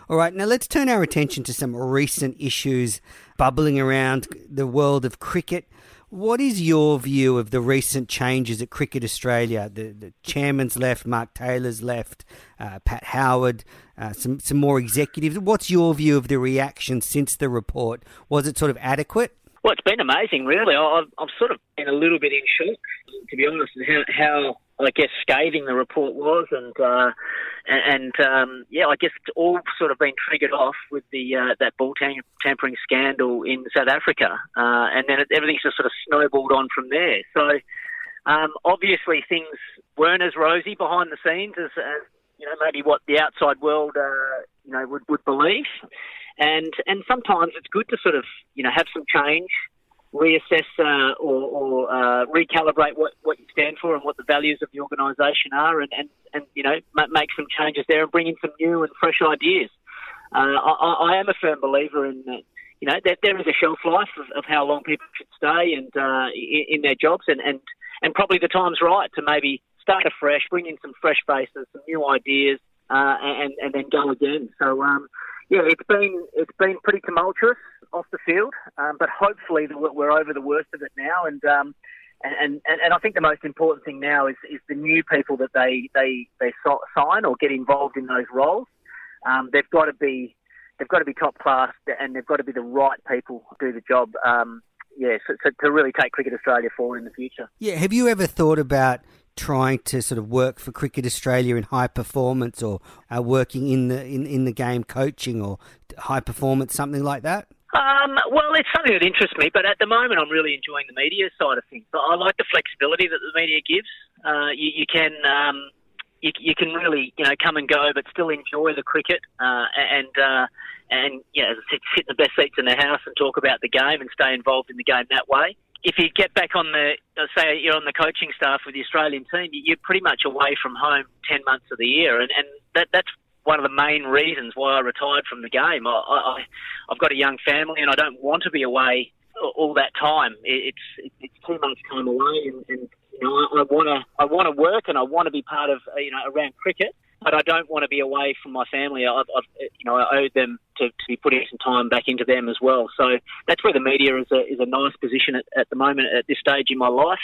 All right, now let's turn our attention to some recent issues bubbling around the world of cricket. What is your view of the recent changes at Cricket Australia? The, the chairman's left, Mark Taylor's left, uh, Pat Howard, uh, some, some more executives. What's your view of the reaction since the report? Was it sort of adequate? Well, it's been amazing, really. I've, I've sort of been a little bit in shock, to be honest, how, how I guess, scathing the report was. And, uh, and um, yeah, I guess it's all sort of been triggered off with the uh, that ball tam- tampering scandal in South Africa. Uh, and then it, everything's just sort of snowballed on from there. So um, obviously things weren't as rosy behind the scenes as, as you know, maybe what the outside world, uh, you know, would, would believe. And and sometimes it's good to sort of, you know, have some change, reassess uh, or, or uh, recalibrate what, what you stand for and what the values of the organisation are, and, and, and you know make some changes there and bring in some new and fresh ideas. Uh, I, I am a firm believer in that. You know that there is a shelf life of, of how long people should stay and uh, in, in their jobs, and, and, and probably the time's right to maybe start afresh, bring in some fresh faces, some new ideas, uh, and and then go again. So. Um, Yeah, it's been it's been pretty tumultuous off the field, um, but hopefully we're over the worst of it now. And um, and, and and I think the most important thing now is, is the new people that they they, they sign or get involved in those roles. Um, they've got to be they've got to be top class, and they've got to be the right people to do the job. Um, yeah, so, so to really take Cricket Australia forward in the future. Yeah, have you ever thought about trying to sort of work for Cricket Australia in high performance, or uh, working in the in, in the game coaching or high performance, something like that? Um, well, it's something that interests me, but at the moment I'm really enjoying the media side of things. I like the flexibility that the media gives. Uh, you, you can um, you, you can really you know come and go, but still enjoy the cricket uh, and uh, and yeah, you know, sit, sit in the best seats in the house and talk about the game and stay involved in the game that way. If you get back on the, say you're on the coaching staff with the Australian team, you're pretty much away from home ten months of the year. And, and that, that's one of the main reasons why I retired from the game. I, I, I've got a young family and I don't want to be away all that time. It's it's two months time away, and, and you know, I, I want to I want to work and I want to be part of, you know, around cricket, but I don't want to be away from my family. I've, I've you know, I owe them to, to be putting some time back into them as well. So that's where the media is a is a nice position at, at the moment, at this stage in my life.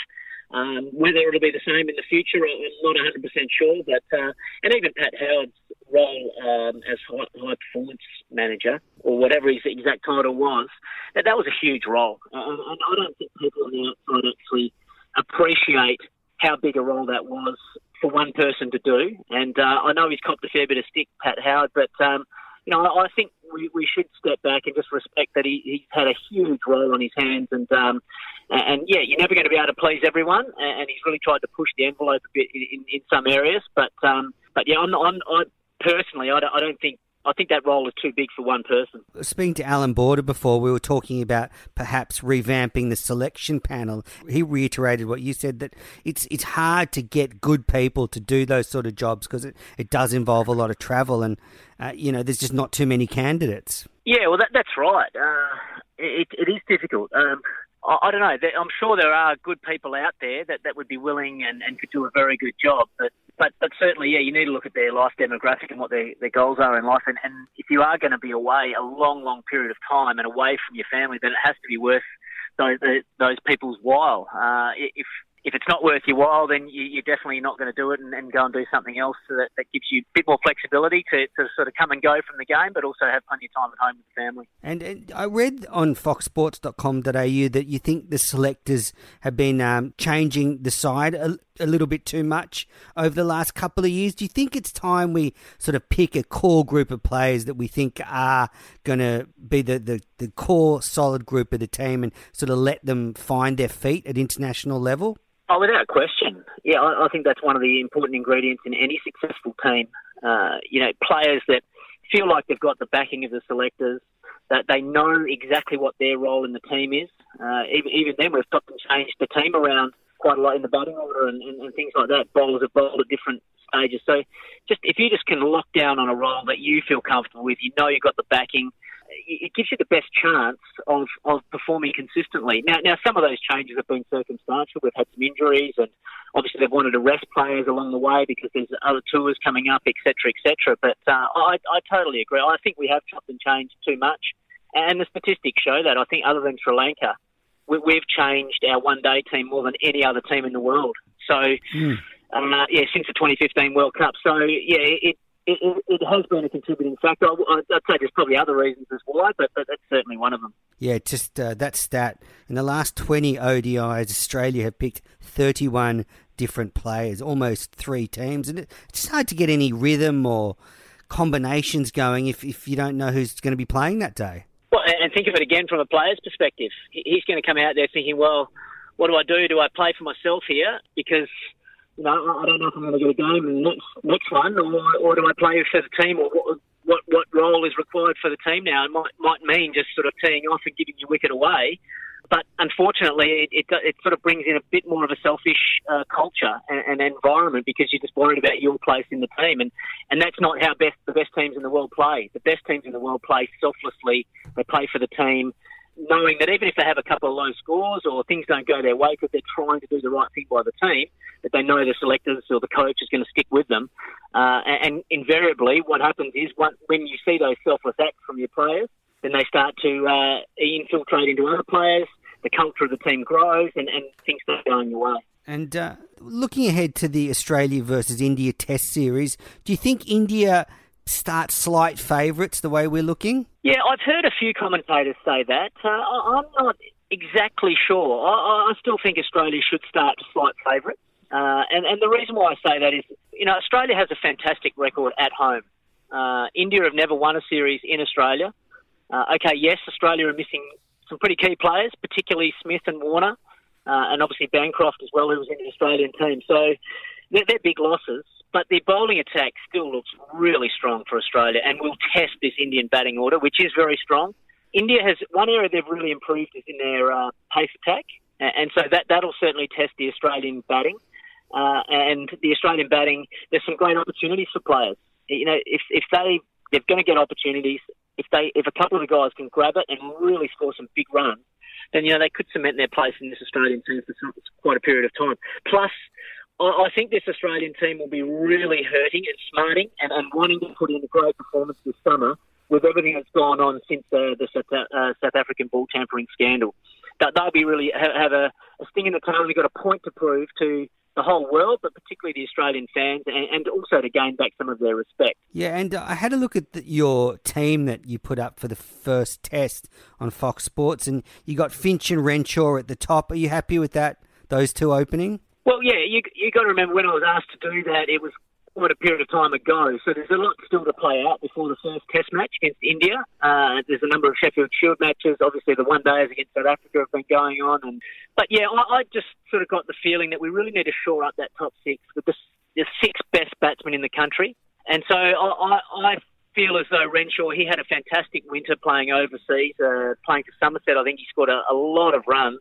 Um, whether it'll be the same in the future, I'm not one hundred percent sure. But uh, and even Pat Howard's role um, as high, high performance manager, or whatever his exact title was, that, that was a huge role. Uh, and I don't think people on the outside actually appreciate how big a role that was for one person to do. And uh, I know he's copped a fair bit of stick, Pat Howard, but um, you know, I, I think we, we should step back and just respect that he, he's had a huge role on his hands. And um, and yeah, you're never going to be able to please everyone, and he's really tried to push the envelope a bit in, in, in some areas. But um, but yeah, I'm, I'm, I personally, I don't, I don't think. I think that role is too big for one person. Speaking to Alan Border before, we were talking about perhaps revamping the selection panel. He reiterated what you said, that it's it's hard to get good people to do those sort of jobs because it, it does involve a lot of travel and, uh, you know, there's just not too many candidates. Yeah, well, that, that's right. Uh, it, it is difficult. Um, I, I don't know. I'm sure there are good people out there that, that would be willing and, and could do a very good job, but But, but certainly, yeah, you need to look at their life demographic and what their, their goals are in life. And, and if you are going to be away a long, long period of time and away from your family, then it has to be worth those, those people's while. Uh, if if it's not worth your while, then you, you're definitely not going to do it and, and go and do something else so that, that gives you a bit more flexibility to, to sort of come and go from the game, but also have plenty of time at home with the family. And, and I read on fox sports dot com dot a u that you think the selectors have been um, changing the side a, a little bit too much over the last couple of years. Do you think it's time we sort of pick a core group of players that we think are going to be the, the, the core solid group of the team and sort of let them find their feet at international level? Oh, without question. Yeah, I, I think that's one of the important ingredients in any successful team. Uh, you know, players that feel like they've got the backing of the selectors, that they know exactly what their role in the team is. Uh, even, even then, we've got to change the team around quite a lot in the batting order and, and, and things like that. Bowlers have bowled at different stages. So just if you just can lock down on a role that you feel comfortable with, you know you've got the backing, it gives you the best chance of, of performing consistently. Now, now some of those changes have been circumstantial. We've had some injuries and obviously they've wanted to rest players along the way because there's other tours coming up, et cetera, et cetera. But uh, I, I totally agree. I think we have chopped and changed too much. And the statistics show that. I think other than Sri Lanka, we, we've changed our one-day team more than any other team in the world. So, mm. uh, yeah, since the twenty fifteen World Cup. So, yeah, it It, it, it has been a contributing factor. I'd say there's probably other reasons as well, but, but that's certainly one of them. Yeah, just uh, that stat. In the last twenty O D Is, Australia have picked thirty-one different players, almost three teams. And it's just hard to get any rhythm or combinations going if, if you don't know who's going to be playing that day. Well, and think of it again from a player's perspective. He's going to come out there thinking, well, what do I do? Do I play for myself here? Because you know, I don't know if I'm going to get a game in the next, next one, or, or do I play for the team, or what, what what role is required for the team now? It might might mean just sort of teeing off and giving your wicket away, but unfortunately, it it, it sort of brings in a bit more of a selfish uh, culture and, and environment because you're just worried about your place in the team, and, and that's not how best the best teams in the world play. The best teams in the world play selflessly. They play for the team, knowing that even if they have a couple of low scores or things don't go their way because they're trying to do the right thing by the team, that they know the selectors or the coach is going to stick with them. Uh, and, and invariably what happens is once, when you see those selfless acts from your players, then they start to uh, infiltrate into other players, the culture of the team grows and, and things start going your way. And uh, looking ahead to the Australia versus India Test Series, do you think India start slight favourites the way we're looking? Yeah, I've heard a few commentators say that. Uh, I'm not exactly sure. I, I still think Australia should start slight favourites. Uh, and, and the reason why I say that is, you know, Australia has a fantastic record at home. Uh, India have never won a series in Australia. Uh, okay, yes, Australia are missing some pretty key players, particularly Smith and Warner, uh, and obviously Bancroft as well, who was in the Australian team. So they're, they're big losses, but the bowling attack still looks really strong for Australia and will test this Indian batting order, which is very strong. India has one area they've really improved is in their uh, pace attack, and so that, that'll certainly test the Australian batting. Uh, and the Australian batting, there's some great opportunities for players. You know, if if they they're going to get opportunities, if they if a couple of the guys can grab it and really score some big runs, then you know they could cement their place in this Australian team for some, quite a period of time. Plus, I, I think this Australian team will be really hurting and smarting and, and wanting to put in a great performance this summer with everything that's gone on since uh, the South, uh, South African ball tampering scandal. That they'll be really have, have a, a sting in the tail. They've got a point to prove to the whole world, but particularly the Australian fans, and, and also to gain back some of their respect. Yeah, and I had a look at the, your team that you put up for the first test on Fox Sports, and you got Finch and Renshaw at the top. Are you happy with that, those two opening? Well, yeah, you you got to remember when I was asked to do that, it was quite a period of time ago, so there's a lot still to play out before the first test match against India. Uh, there's a number of Sheffield Shield matches. Obviously, the one-days against South Africa have been going on. And, but, yeah, I, I just sort of got the feeling that we really need to shore up that top six with the, the six best batsmen in the country. And so I, I, I feel as though Renshaw, he had a fantastic winter playing overseas, uh, playing for Somerset. I think he scored a, a lot of runs.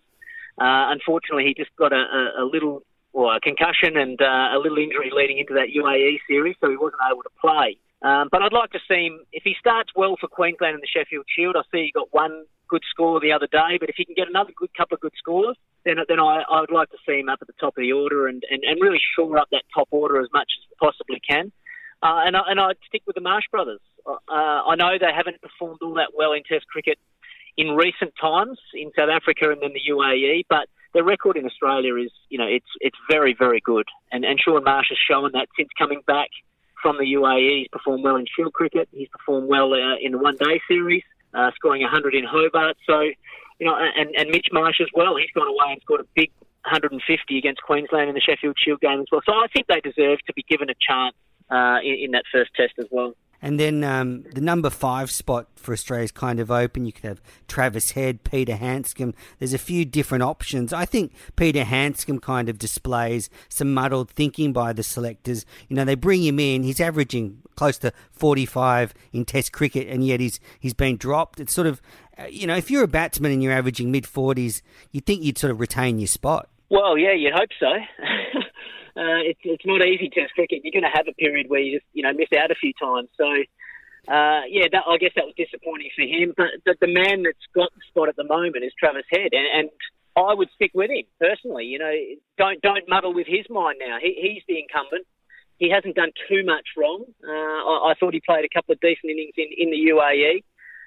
Uh, unfortunately, he just got a, a, a little... Well, a concussion and uh, a little injury leading into that U A E series, so he wasn't able to play. Um, but I'd like to see him, if he starts well for Queensland and the Sheffield Shield, I see he got one good score the other day, but if he can get another good couple of good scores, then then I, I would like to see him up at the top of the order and, and, and really shore up that top order as much as we possibly can. Uh, and, I, and I'd stick with the Marsh brothers. Uh, I know they haven't performed all that well in Test cricket in recent times in South Africa and then the U A E, but their record in Australia is, you know, it's it's very, very good. And and Sean Marsh has shown that since coming back from the U A E. He's performed well in Shield cricket. He's performed well uh, in the one-day series, uh, scoring one hundred in Hobart. So, you know, and, and Mitch Marsh as well. He's gone away and scored a big one hundred fifty against Queensland in the Sheffield Shield game as well. So I think they deserve to be given a chance uh, in, in that first test as well. And then um, the number five spot for Australia is kind of open. You could have Travis Head, Peter Handscomb. There's a few different options. I think Peter Handscomb kind of displays some muddled thinking by the selectors. You know, they bring him in. He's averaging close to forty-five in Test cricket, and yet he's he's been dropped. It's sort of, you know, if you're a batsman and you're averaging mid-forties, you'd think you'd sort of retain your spot. Well, yeah, you'd hope so. Uh, it's, it's not easy Test cricket. You're going to have a period where you just, you know, miss out a few times. So, uh, yeah, that, I guess that was disappointing for him. But, but the man that's got the spot at the moment is Travis Head, and, and I would stick with him personally. You know, don't don't muddle with his mind now. He, he's the incumbent. He hasn't done too much wrong. Uh, I, I thought he played a couple of decent innings in, in the U A E.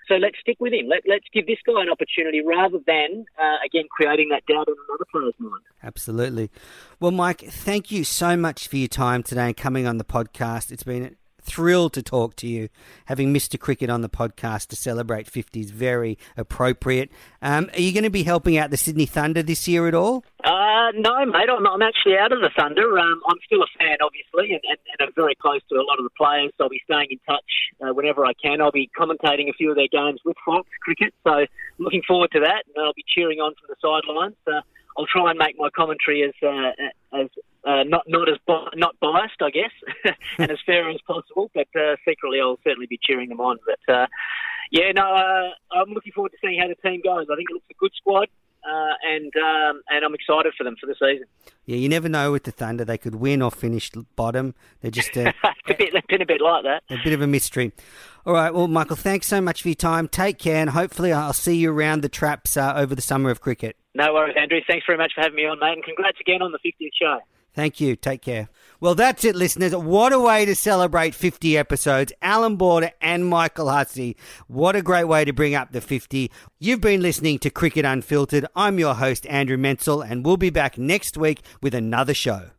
So let's stick with him. Let, let's give this guy an opportunity rather than, uh, again, creating that doubt in another player's mind. Absolutely. Well, Mike, thank you so much for your time today and coming on the podcast. It's been a thrill to talk to you. Having Mister Cricket on the podcast to celebrate fifty is very appropriate. Um, are you going to be helping out the Sydney Thunder this year at all? Uh, no, mate. I'm, I'm actually out of the Thunder. Um, I'm still a fan, obviously, and, and, and I'm very close to a lot of the players. So I'll be staying in touch uh, whenever I can. I'll be commentating a few of their games with Fox Cricket. So I'm looking forward to that. And I'll be cheering on from the sidelines. Uh, I'll try and make my commentary as uh, as uh, not not as bi- not biased, I guess, and as fair as possible. But uh, secretly, I'll certainly be cheering them on. But uh, yeah, no, uh, I'm looking forward to seeing how the team goes. I think it looks a good squad. Uh, and um, and I'm excited for them for the season. Yeah, you never know with the Thunder. They could win or finish bottom. They're just a, it's a bit, they've been a bit like that. A bit of a mystery. All right, well, Michael, thanks so much for your time. Take care, and hopefully I'll see you around the traps uh, over the summer of cricket. No worries, Andrew. Thanks very much for having me on, mate, and congrats again on the fiftieth show. Thank you. Take care. Well, that's it, listeners. What a way to celebrate fifty episodes. Alan Border and Michael Hussey. What a great way to bring up the fifty. You've been listening to Cricket Unfiltered. I'm your host, Andrew Menczel, and we'll be back next week with another show.